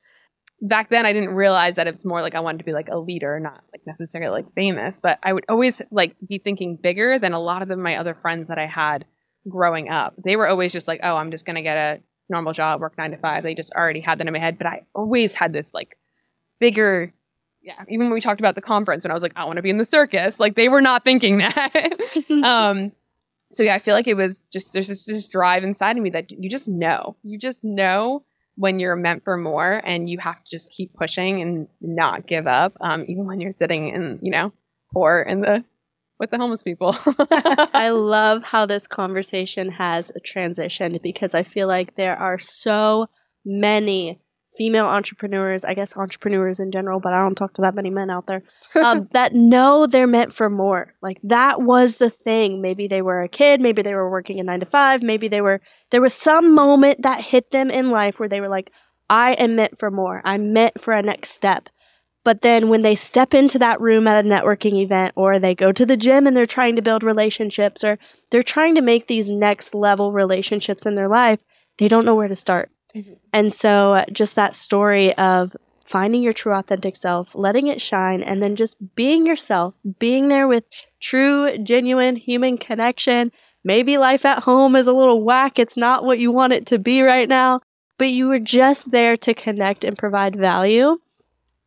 Back then, I didn't realize that it's more like I wanted to be like a leader, not like necessarily like famous. But I would always like be thinking bigger than a lot of the, my other friends that I had growing up. They were always just like, oh, I'm just going to get a normal job, work nine to five. They just already had that in my head. But I always had this like bigger, yeah, even when we talked about the conference when I was like, I want to be in the circus. Like they were not thinking that. um So yeah, I feel like it was just, there's this, this drive inside of me that you just know. You just know when you're meant for more and you have to just keep pushing and not give up, um, even when you're sitting in, you know, poor in the, with the homeless people. I love how this conversation has transitioned because I feel like there are so many female entrepreneurs, I guess entrepreneurs in general, but I don't talk to that many men out there, um, that know they're meant for more. Like that was the thing. Maybe they were a kid. Maybe they were working a nine to five. Maybe they were, there was some moment that hit them in life where they were like, I am meant for more. I'm meant for a next step. But then when they step into that room at a networking event or they go to the gym and they're trying to build relationships or they're trying to make these next level relationships in their life, they don't know where to start. Mm-hmm. And so just that story of finding your true authentic self, letting it shine, and then just being yourself, being there with true, genuine human connection. Maybe life at home is a little whack. It's not what you want it to be right now, but you were just there to connect and provide value.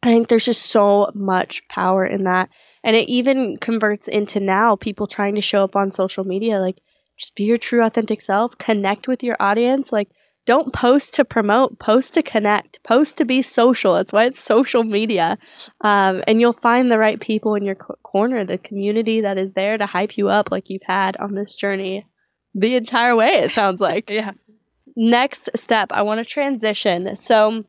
I think there's just so much power in that. And it even converts into now people trying to show up on social media, like just be your true authentic self, connect with your audience. Like don't post to promote, post to connect, post to be social. That's why it's social media. Um, and you'll find the right people in your co- corner, the community that is there to hype you up like you've had on this journey the entire way, it sounds like. Yeah. Next step, I want to transition. So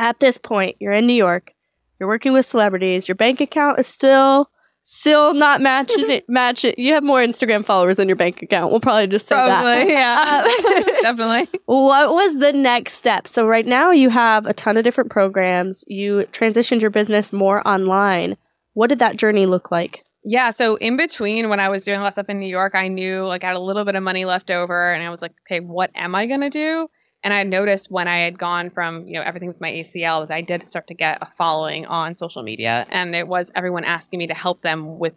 at this point, you're in New York, you're working with celebrities, your bank account is still... Still not matching it. Match it. You have more Instagram followers than your bank account. We'll probably just say probably, that. Probably, yeah. Definitely. What was the next step? So right now you have a ton of different programs. You transitioned your business more online. What did that journey look like? Yeah. So in between when I was doing a lot of stuff in New York, I knew like I had a little bit of money left over and I was like, okay, what am I going to do? And I noticed when I had gone from, you know, everything with my A C L, that I did start to get a following on social media. And it was everyone asking me to help them with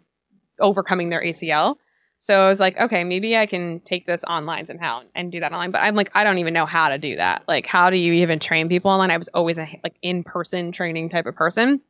overcoming their A C L. So I was like, okay, maybe I can take this online somehow and do that online. But I'm like, I don't even know how to do that. Like, how do you even train people online? I was always a like in-person training type of person.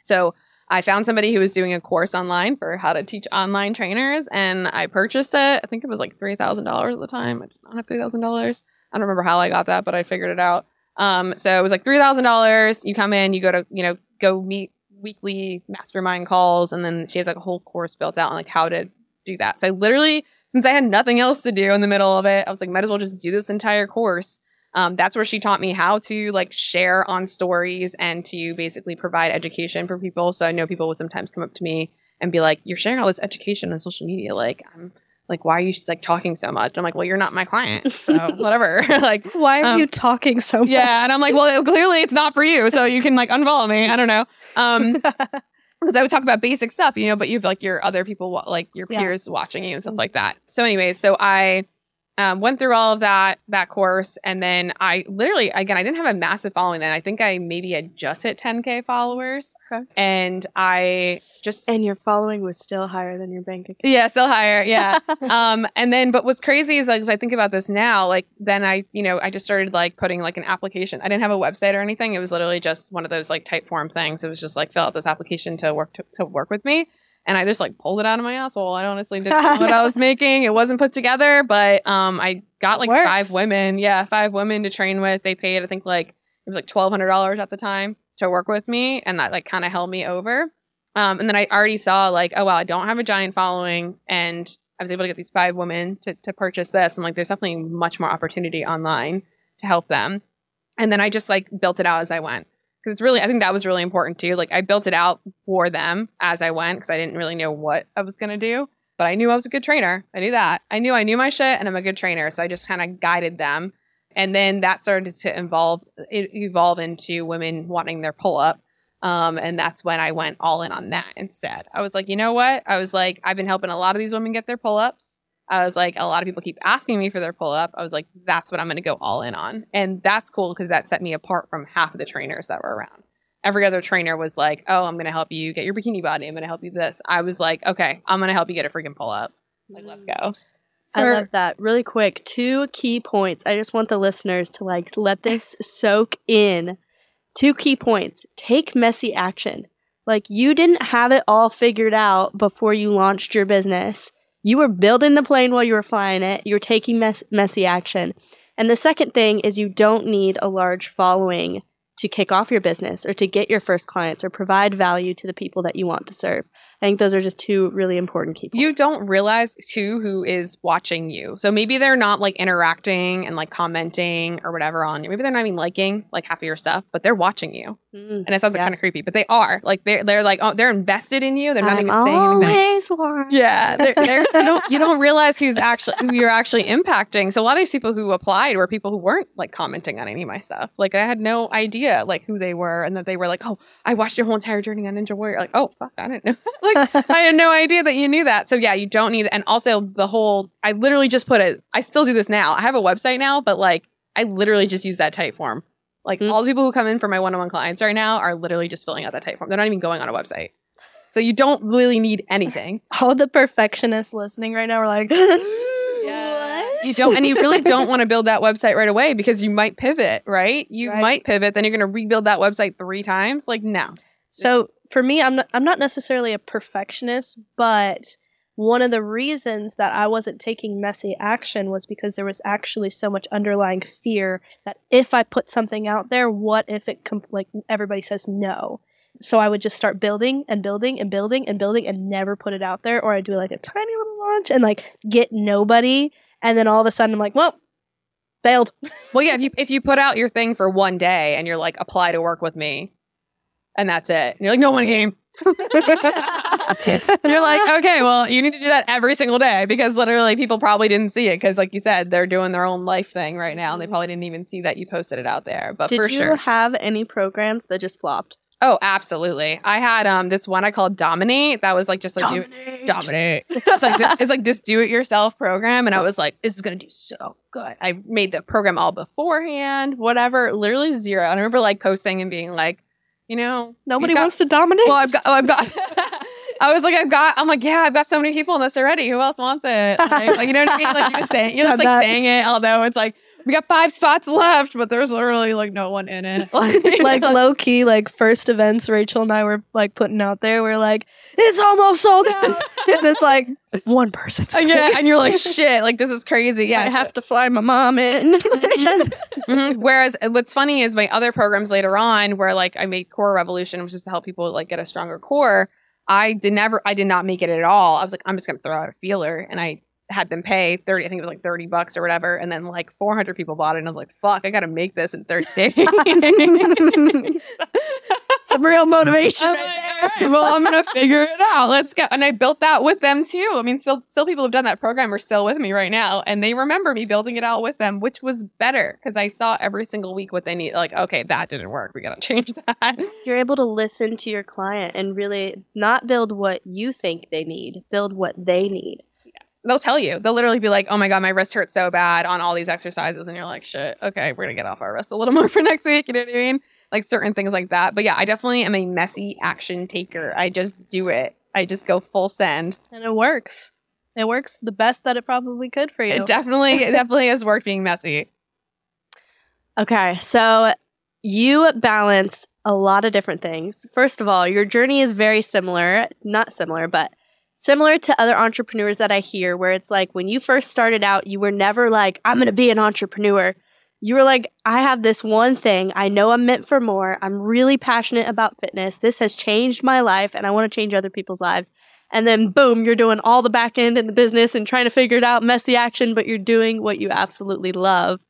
So I found somebody who was doing a course online for how to teach online trainers. And I purchased it. I think it was like three thousand dollars at the time. I did not have three thousand dollars. I don't remember how I got that, but I figured it out. Um, so it was like three thousand dollars. You come in, you go to, you know, go meet weekly mastermind calls. And then she has like a whole course built out on like how to do that. So I literally, since I had nothing else to do in the middle of it, I was like, might as well just do this entire course. Um, that's where she taught me how to like share on stories and to basically provide education for people. So I know people would sometimes come up to me and be like, you're sharing all this education on social media. Like, I'm Like, why are you like talking so much? I'm like, well, you're not my client, so whatever. like, why are um, you talking so much? Yeah, and I'm like, well, it, clearly it's not for you, so you can like unfollow me. I don't know, because um, I would talk about basic stuff, you know. But you've like your other people, like your peers, yeah. watching you and stuff like that. So, anyways, so I um, went through all of that that course, and then I literally again, I didn't have a massive following then. I think I maybe had just hit ten K followers, okay. and I just and your following was still higher than your bank account. Yeah, still higher. Yeah. Um, and then, but what's crazy is like if I think about this now, like then I, you know, I just started like putting like an application. I didn't have a website or anything. It was literally just one of those like type form things. It was just like fill out this application to work to, to work with me. And I just like pulled it out of my asshole. I honestly didn't know what I was making. It wasn't put together, but um, I got like five women. Yeah, five women to train with. They paid, I think like it was like twelve hundred dollars at the time to work with me. And that like kind of held me over. Um, and then I already saw like, oh, wow, I don't have a giant following. And I was able to get these five women to, to purchase this. And like, there's definitely much more opportunity online to help them. And then I just like built it out as I went. Because it's really, I think that was really important too. Like I built it out for them as I went because I didn't really know what I was going to do. But I knew I was a good trainer. I knew that. I knew I knew my shit and I'm a good trainer. So I just kind of guided them. And then that started to involve, it evolve into women wanting their pull-up. Um, and that's when I went all in on that instead. I was like, you know what? I was like, I've been helping a lot of these women get their pull-ups. I was like, a lot of people keep asking me for their pull-up. I was like, that's what I'm going to go all in on. And that's cool because that set me apart from half of the trainers that were around. Every other trainer was like, oh, I'm going to help you get your bikini body. I'm going to help you this. I was like, okay, I'm going to help you get a freaking pull-up. Like, let's go. I love that. Really quick, two key points. I just want the listeners to like let this soak in. Two key points. Take messy action. Like you didn't have it all figured out before you launched your business. You were building the plane while you were flying it. You're taking mess- messy action. And the second thing is you don't need a large following to kick off your business or to get your first clients or provide value to the people that you want to serve. I think those are just two really important key points. You don't realize too who is watching you. So maybe they're not like interacting and like commenting or whatever on you. Maybe they're not even liking like half of your stuff, but they're watching you. Mm, and it sounds yeah. like kind of creepy, but they are. Like they're they're like, oh, they're invested in you. They're not I'm even always saying anything. Warm. Yeah. They're, they're, you don't you don't realize who's actually who you're actually impacting. So a lot of these people who applied were people who weren't like commenting on any of my stuff. Like I had no idea like who they were and that they were like, oh, I watched your whole entire journey on Ninja Warrior. Like, oh, fuck, I didn't know. Like, I had no idea that you knew that. So yeah, you don't need, and also the whole, I literally just put a, I still do this now. I have a website now, but like, I literally just use that type form. Like mm-hmm. all the people who come in for my one-on-one clients right now are literally just filling out that type form. They're not even going on a website. So you don't really need anything. All the perfectionists listening right now are like, you don't, and you really don't want to build that website right away because you might pivot, right? You right. might pivot, then you're going to rebuild that website three times. Like, no. So for me, I'm not, I'm not necessarily a perfectionist, but one of the reasons that I wasn't taking messy action was because there was actually so much underlying fear that if I put something out there, what if it com- like everybody says no? So I would just start building and building and building and building and never put it out there, or I'd do like a tiny little launch and like get nobody. And then all of a sudden, I'm like, well, failed. Well, yeah, if you if you put out your thing for one day and you're like, apply to work with me, and that's it. And you're like, no one came. You're like, okay, well, you need to do that every single day because literally people probably didn't see it because like you said, they're doing their own life thing right now. And they probably didn't even see that you posted it out there. But Did for sure. Did you have any programs that just flopped? Oh, absolutely. I had um this one I called Dominate. That was like just like Dominate. Do- Dominate. It's like this, it's like this do-it-yourself program. And I was like, this is going to do so good. I made the program all beforehand, whatever, literally zero. And I remember like posting and being like, you know. Nobody got, wants to dominate. Well, I've got, oh, I've got, I was like, I've got, I'm like, yeah, I've got so many people in this already. Who else wants it? Like, like you know what I mean? Like you're just saying, you're just like that. saying it, although it's like, we got five spots left, but there's literally like no one in it. Like low key, like first events Rachel and I were like putting out there. We're like, it's almost sold out. And it's like one person. Yeah. And you're like, shit, like this is crazy. Yeah. I have to fly my mom in. Mm-hmm. Whereas what's funny is my other programs later on where like I made Core Revolution, which is to help people like get a stronger core. I did never, I did not make it at all. I was like, I'm just going to throw out a feeler. And I had them pay thirty, I think it was like thirty bucks or whatever. And then like four hundred people bought it. And I was like, fuck, I got to make this in thirty days. Some real motivation. I'm right like, there. Right, well, I'm going to figure it out. Let's go. And I built that with them too. I mean, still, still people who've done that program are still with me right now. And they remember me building it out with them, which was better because I saw every single week what they need. Like, okay, that didn't work. We got to change that. You're able to listen to your client and really not build what you think they need, build what they need. They'll tell you. They'll literally be like, oh, my God, my wrist hurts so bad on all these exercises. And you're like, shit, okay, we're going to get off our wrist a little more for next week. You know what I mean? Like certain things like that. But yeah, I definitely am a messy action taker. I just do it. I just go full send. And it works. It works the best that it probably could for you. It definitely, it definitely has worked being messy. Okay. So you balance a lot of different things. First of all, your journey is very similar. Not similar, but similar to other entrepreneurs that I hear where it's like when you first started out, you were never like, I'm going to be an entrepreneur. You were like, I have this one thing. I know I'm meant for more. I'm really passionate about fitness. This has changed my life and I want to change other people's lives. And then boom, you're doing all the back end and the business and trying to figure it out, messy action, but you're doing what you absolutely love.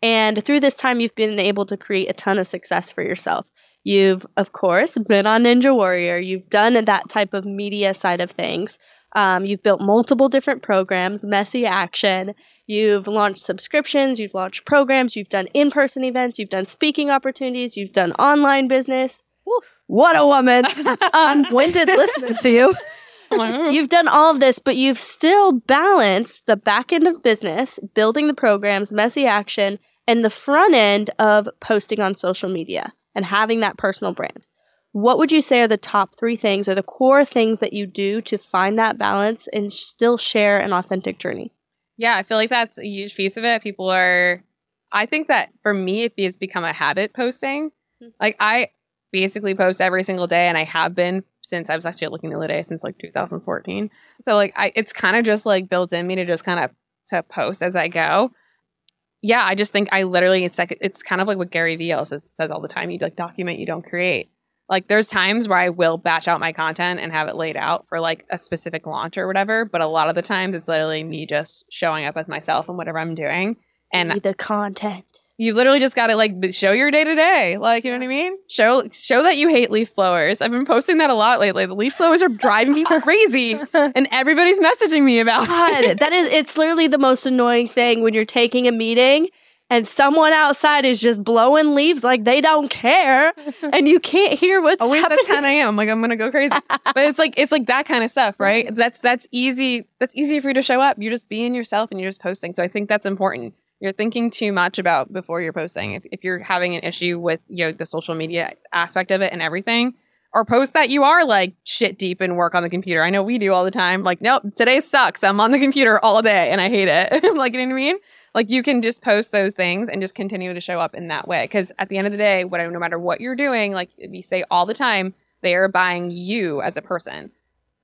And through this time, you've been able to create a ton of success for yourself. You've, of course, been on Ninja Warrior. You've done that type of media side of things. Um, you've built multiple different programs, messy action. You've launched subscriptions. You've launched programs. You've done in-person events. You've done speaking opportunities. You've done online business. Woof. What a woman. Unwinded listening to you. You've done all of this, but you've still balanced the back end of business, building the programs, messy action, and the front end of posting on social media and having that personal brand. What would you say are the top three things or the core things that you do to find that balance and still share an authentic journey? Yeah, I feel like that's a huge piece of it. People are, I think that for me, it has become a habit posting. Mm-hmm. Like I basically post every single day and I have been since I was actually looking the other day, since like two thousand fourteen. So like I, it's kind of just like built in me to just kind of to post as I go. Yeah, I just think I literally, it's like, it's kind of like what Gary Vee says, says all the time. You like document, you don't create. Like there's times where I will batch out my content and have it laid out for like a specific launch or whatever. But a lot of the times it's literally me just showing up as myself and whatever I'm doing. And be the content. You literally just got to like show your day to day. Like, you know what I mean? Show show that you hate leaf blowers. I've been posting that a lot lately. The leaf blowers are driving me crazy. And everybody's messaging me about God, it. That is, it's literally the most annoying thing when you're taking a meeting and someone outside is just blowing leaves like they don't care, and you can't hear what's Always happening. Always at ten a.m. Like I'm gonna go crazy, but it's like it's like that kind of stuff, right? That's that's easy. That's easy for you to show up. You're just being yourself and you're just posting. So I think that's important. You're thinking too much about before you're posting. If if you're having an issue with you know the social media aspect of it and everything, or post that you are like shit deep in work on the computer. I know we do all the time. Like nope, today sucks. I'm on the computer all day and I hate it. Like you know what I mean? Like you can just post those things and just continue to show up in that way. Because at the end of the day, whatever, no matter what you're doing, like we say all the time, they are buying you as a person.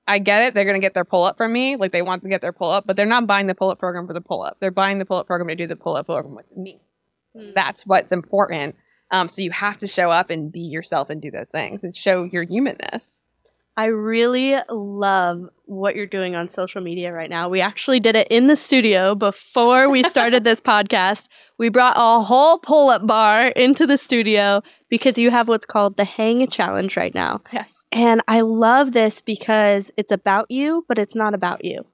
I get it. They're going to get their pull up from me. Like they want to get their pull up, but they're not buying the pull up program for the pull up. They're buying the pull up program to do the pull up program with me. Mm. That's what's important. Um, so you have to show up and be yourself and do those things and show your humanness. I really love what you're doing on social media right now. We actually did it in the studio before we started this podcast. We brought a whole pull-up bar into the studio because you have what's called the Hang Challenge right now. Yes. And I love this because it's about you, but it's not about you.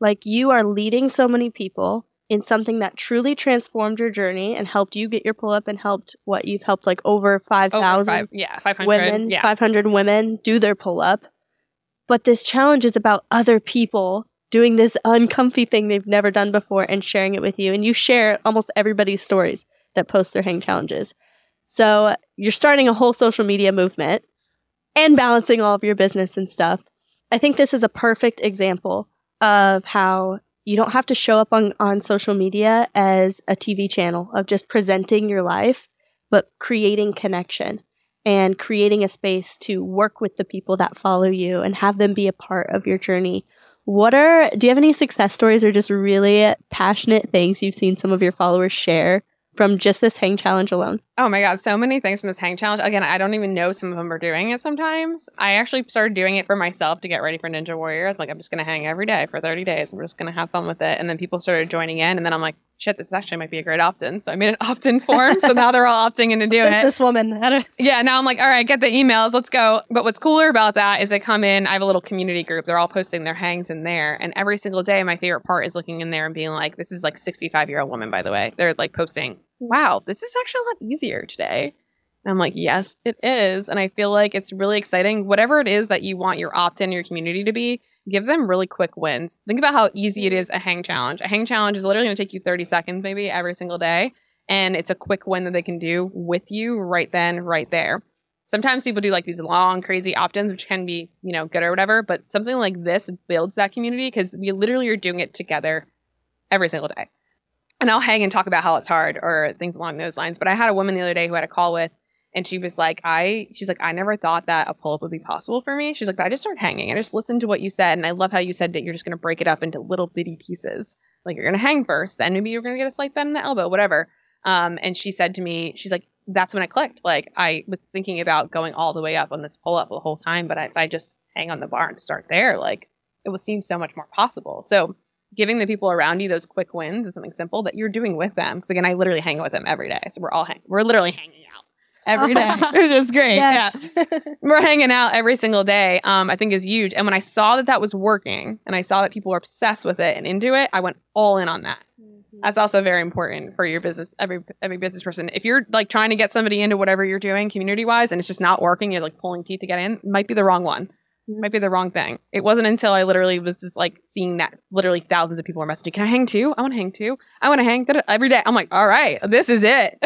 Like you are leading so many people in something that truly transformed your journey and helped you get your pull-up and helped what you've helped like over five thousand yeah, women, yeah. five hundred women do their pull-up. But this challenge is about other people doing this uncomfy thing they've never done before and sharing it with you. And you share almost everybody's stories that post their hang challenges. So you're starting a whole social media movement and balancing all of your business and stuff. I think this is a perfect example of how you don't have to show up on, on social media as a T V channel of just presenting your life, but creating connection and creating a space to work with the people that follow you and have them be a part of your journey. What are, do you have any success stories or just really passionate things you've seen some of your followers share from just this hang challenge alone? Oh my God, so many things from this hang challenge. Again, I don't even know some of them are doing it sometimes. I actually started doing it for myself to get ready for Ninja Warrior. I'm like, I'm just going to hang every day for thirty days. I'm just going to have fun with it. And then people started joining in. And then I'm like, shit, this actually might be a great opt-in. So I made an opt-in form. So now they're all opting in to do it. This woman. Yeah, now I'm like, all right, get the emails. Let's go. But what's cooler about that is they come in. I have a little community group. They're all posting their hangs in there. And every single day, my favorite part is looking in there and being like, this is like sixty-five-year-old woman, by the way. They're like posting, wow, this is actually a lot easier today. And I'm like, yes, it is. And I feel like it's really exciting. Whatever it is that you want your opt-in, your community to be, give them really quick wins. Think about how easy it is a hang challenge. A hang challenge is literally going to take you thirty seconds maybe every single day. And it's a quick win that they can do with you right then, right there. Sometimes people do like these long, crazy opt-ins, which can be, you know, good or whatever. But something like this builds that community because we literally are doing it together every single day. And I'll hang and talk about how it's hard or things along those lines. But I had a woman the other day who I had a call with. And she was like, I, she's like, I never thought that a pull-up would be possible for me. She's like, I just started hanging. I just listened to what you said. And I love how you said that you're just going to break it up into little bitty pieces. Like you're going to hang first. Then maybe you're going to get a slight bend in the elbow, whatever. Um, and she said to me, she's like, that's when I clicked. Like, I was thinking about going all the way up on this pull-up the whole time, but I, I just hang on the bar and start there. Like, it will seem so much more possible. So giving the people around you those quick wins is something simple that you're doing with them. Because, again, I literally hang with them every day. So we're all hang- we're literally hanging out every day, which is great. Yes. Yeah, we're hanging out every single day, um, I think is huge. And when I saw that that was working and I saw that people were obsessed with it and into it, I went all in on that. Mm-hmm. That's also very important for your business, every every business person. If you're, like, trying to get somebody into whatever you're doing community-wise and it's just not working, you're, like, pulling teeth to get in, might be the wrong one. Might be the wrong thing. It wasn't until I literally was just like seeing that literally thousands of people were messaging, can I hang too? I want to hang too. I want to hang th- every day. I'm like, all right, this is it.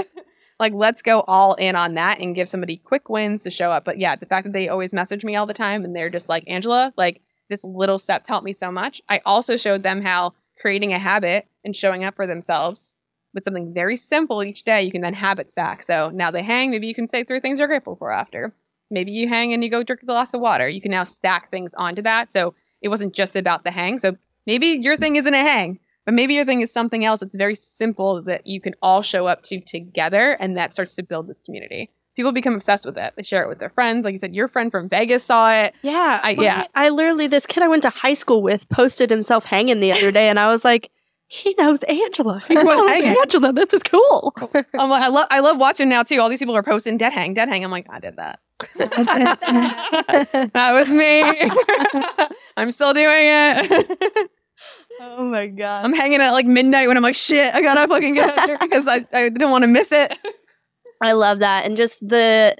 Like, let's go all in on that and give somebody quick wins to show up. But yeah, the fact that they always message me all the time and they're just like, Angela, like, this little step helped me so much. I also showed them how creating a habit and showing up for themselves with something very simple each day, you can then habit stack. So now they hang. Maybe you can say three things you're grateful for after. Maybe you hang and you go drink a glass of water. You can now stack things onto that. So it wasn't just about the hang. So maybe your thing isn't a hang, but maybe your thing is something else that's very simple that you can all show up to together. And that starts to build this community. People become obsessed with it. They share it with their friends. Like you said, your friend from Vegas saw it. Yeah. I, yeah. I, I literally, this kid I went to high school with posted himself hanging the other day. And I was like, he knows Angela. He knows Angela. This is cool. I'm like, I love, I love watching now too. All these people are posting dead hang, dead hang. I'm like, I did that. That was me. I'm still doing it. Oh my god! I'm hanging at like midnight when I'm like, shit, I gotta fucking get out because I I don't want to miss it. I love that, and just the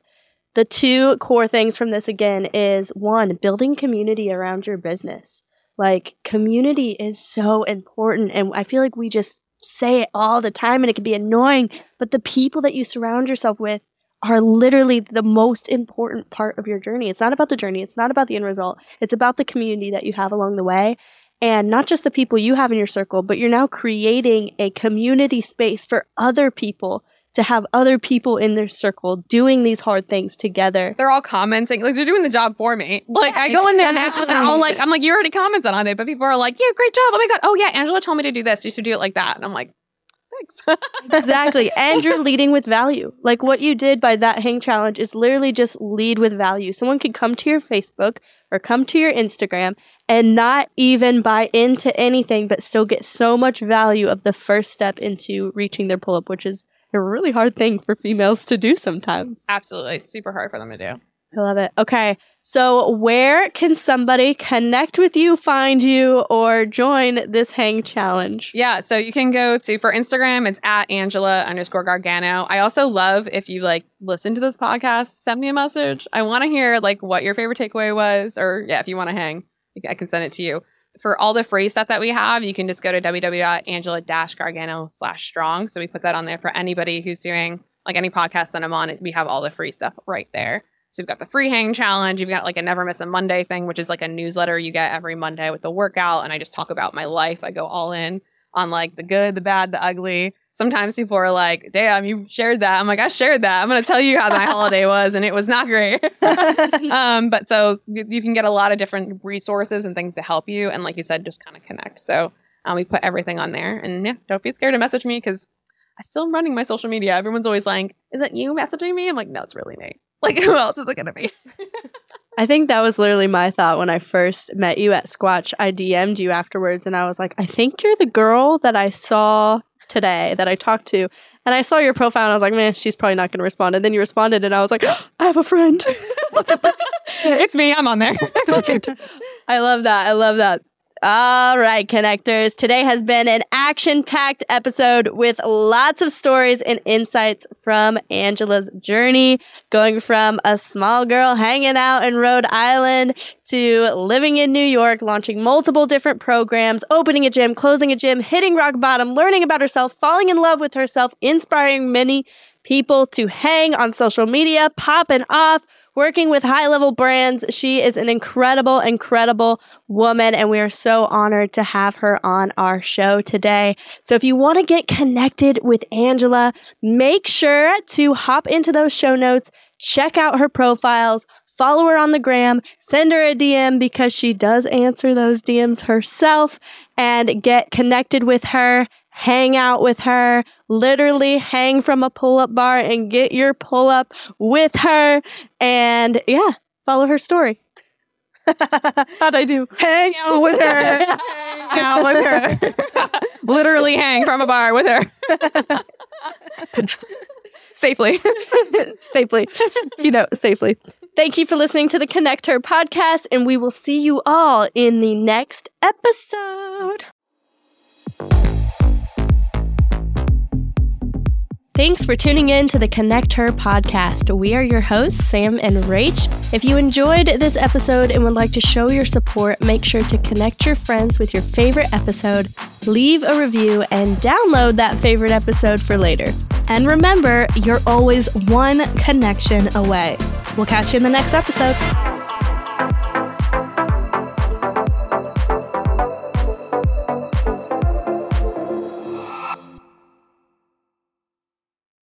the two core things from this again is one, building community around your business. Like, community is so important, and I feel like we just say it all the time, and it can be annoying. But the people that you surround yourself with are literally the most important part of your journey. It's not about the journey. It's not about the end result. It's about the community that you have along the way. And not just the people you have in your circle, but you're now creating a community space for other people to have other people in their circle doing these hard things together. They're all commenting. Like, they're doing the job for me. Like, yeah, I go in there and I'm like, I'm like, you already commented on it, but people are like, yeah, great job. Oh my God. Oh yeah, Angela told me to do this. You should do it like that. And I'm like, thanks. Exactly. And you're leading with value. Like, what you did by that hang challenge is literally just lead with value. Someone could come to your Facebook or come to your Instagram and not even buy into anything, but still get so much value of the first step into reaching their pull-up, which is a really hard thing for females to do sometimes. Absolutely. It's super hard for them to do. I love it. Okay. So where can somebody connect with you, find you, or join this hang challenge? Yeah. So you can go to, for Instagram, it's at Angela underscore Gargano. I also love if you like listen to this podcast, send me a message. I want to hear like what your favorite takeaway was, or yeah, if you want to hang, I can send it to you. For all the free stuff that we have, you can just go to w w w dot angela dash gargano slash strong. So we put that on there for anybody who's doing like any podcast that I'm on. We have all the free stuff right there. So you've got the free hang challenge. You've got like a never miss a Monday thing, which is like a newsletter you get every Monday with the workout. And I just talk about my life. I go all in on like the good, the bad, the ugly. Sometimes people are like, damn, you shared that. I'm like, I shared that. I'm going to tell you how my holiday was, and it was not great. um, but so you can get a lot of different resources and things to help you. And like you said, just kind of connect. So um, we put everything on there. And yeah, don't be scared to message me because I still am running my social media. Everyone's always like, is that you messaging me? I'm like, no, it's really me. Like, who else is it going to be? I think that was literally my thought when I first met you at Squatch. I D M'd you afterwards, and I was like, I think you're the girl that I saw today that I talked to. And I saw your profile, and I was like, man, she's probably not going to respond. And then you responded, and I was like, oh, I have a friend. It's me. I'm on there. I love that. I love that. All right, Connectors. Today has been an action-packed episode with lots of stories and insights from Angela's journey, going from a small girl hanging out in Rhode Island to living in New York, launching multiple different programs, opening a gym, closing a gym, hitting rock bottom, learning about herself, falling in love with herself, inspiring many people to hang on social media, popping off, working with high-level brands. She is an incredible, incredible woman, and we are so honored to have her on our show today. So if you want to get connected with Angela, make sure to hop into those show notes, check out her profiles, follow her on the gram, send her a D M because she does answer those D Ms herself, and get connected with her. hang out with her, literally hang from a pull-up bar and get your pull-up with her. And yeah, follow her story. How'd I do? Hang out with her. Hang out with her. Literally hang from a bar with her. Safely. Safely. You know, safely. Thank you for listening to the ConnectHer podcast, and we will see you all in the next episode. Thanks for tuning in to the ConnectHer podcast. We are your hosts, Sam and Rach. If you enjoyed this episode and would like to show your support, make sure to connect your friends with your favorite episode, leave a review, and download that favorite episode for later. And remember, you're always one connection away. We'll catch you in the next episode.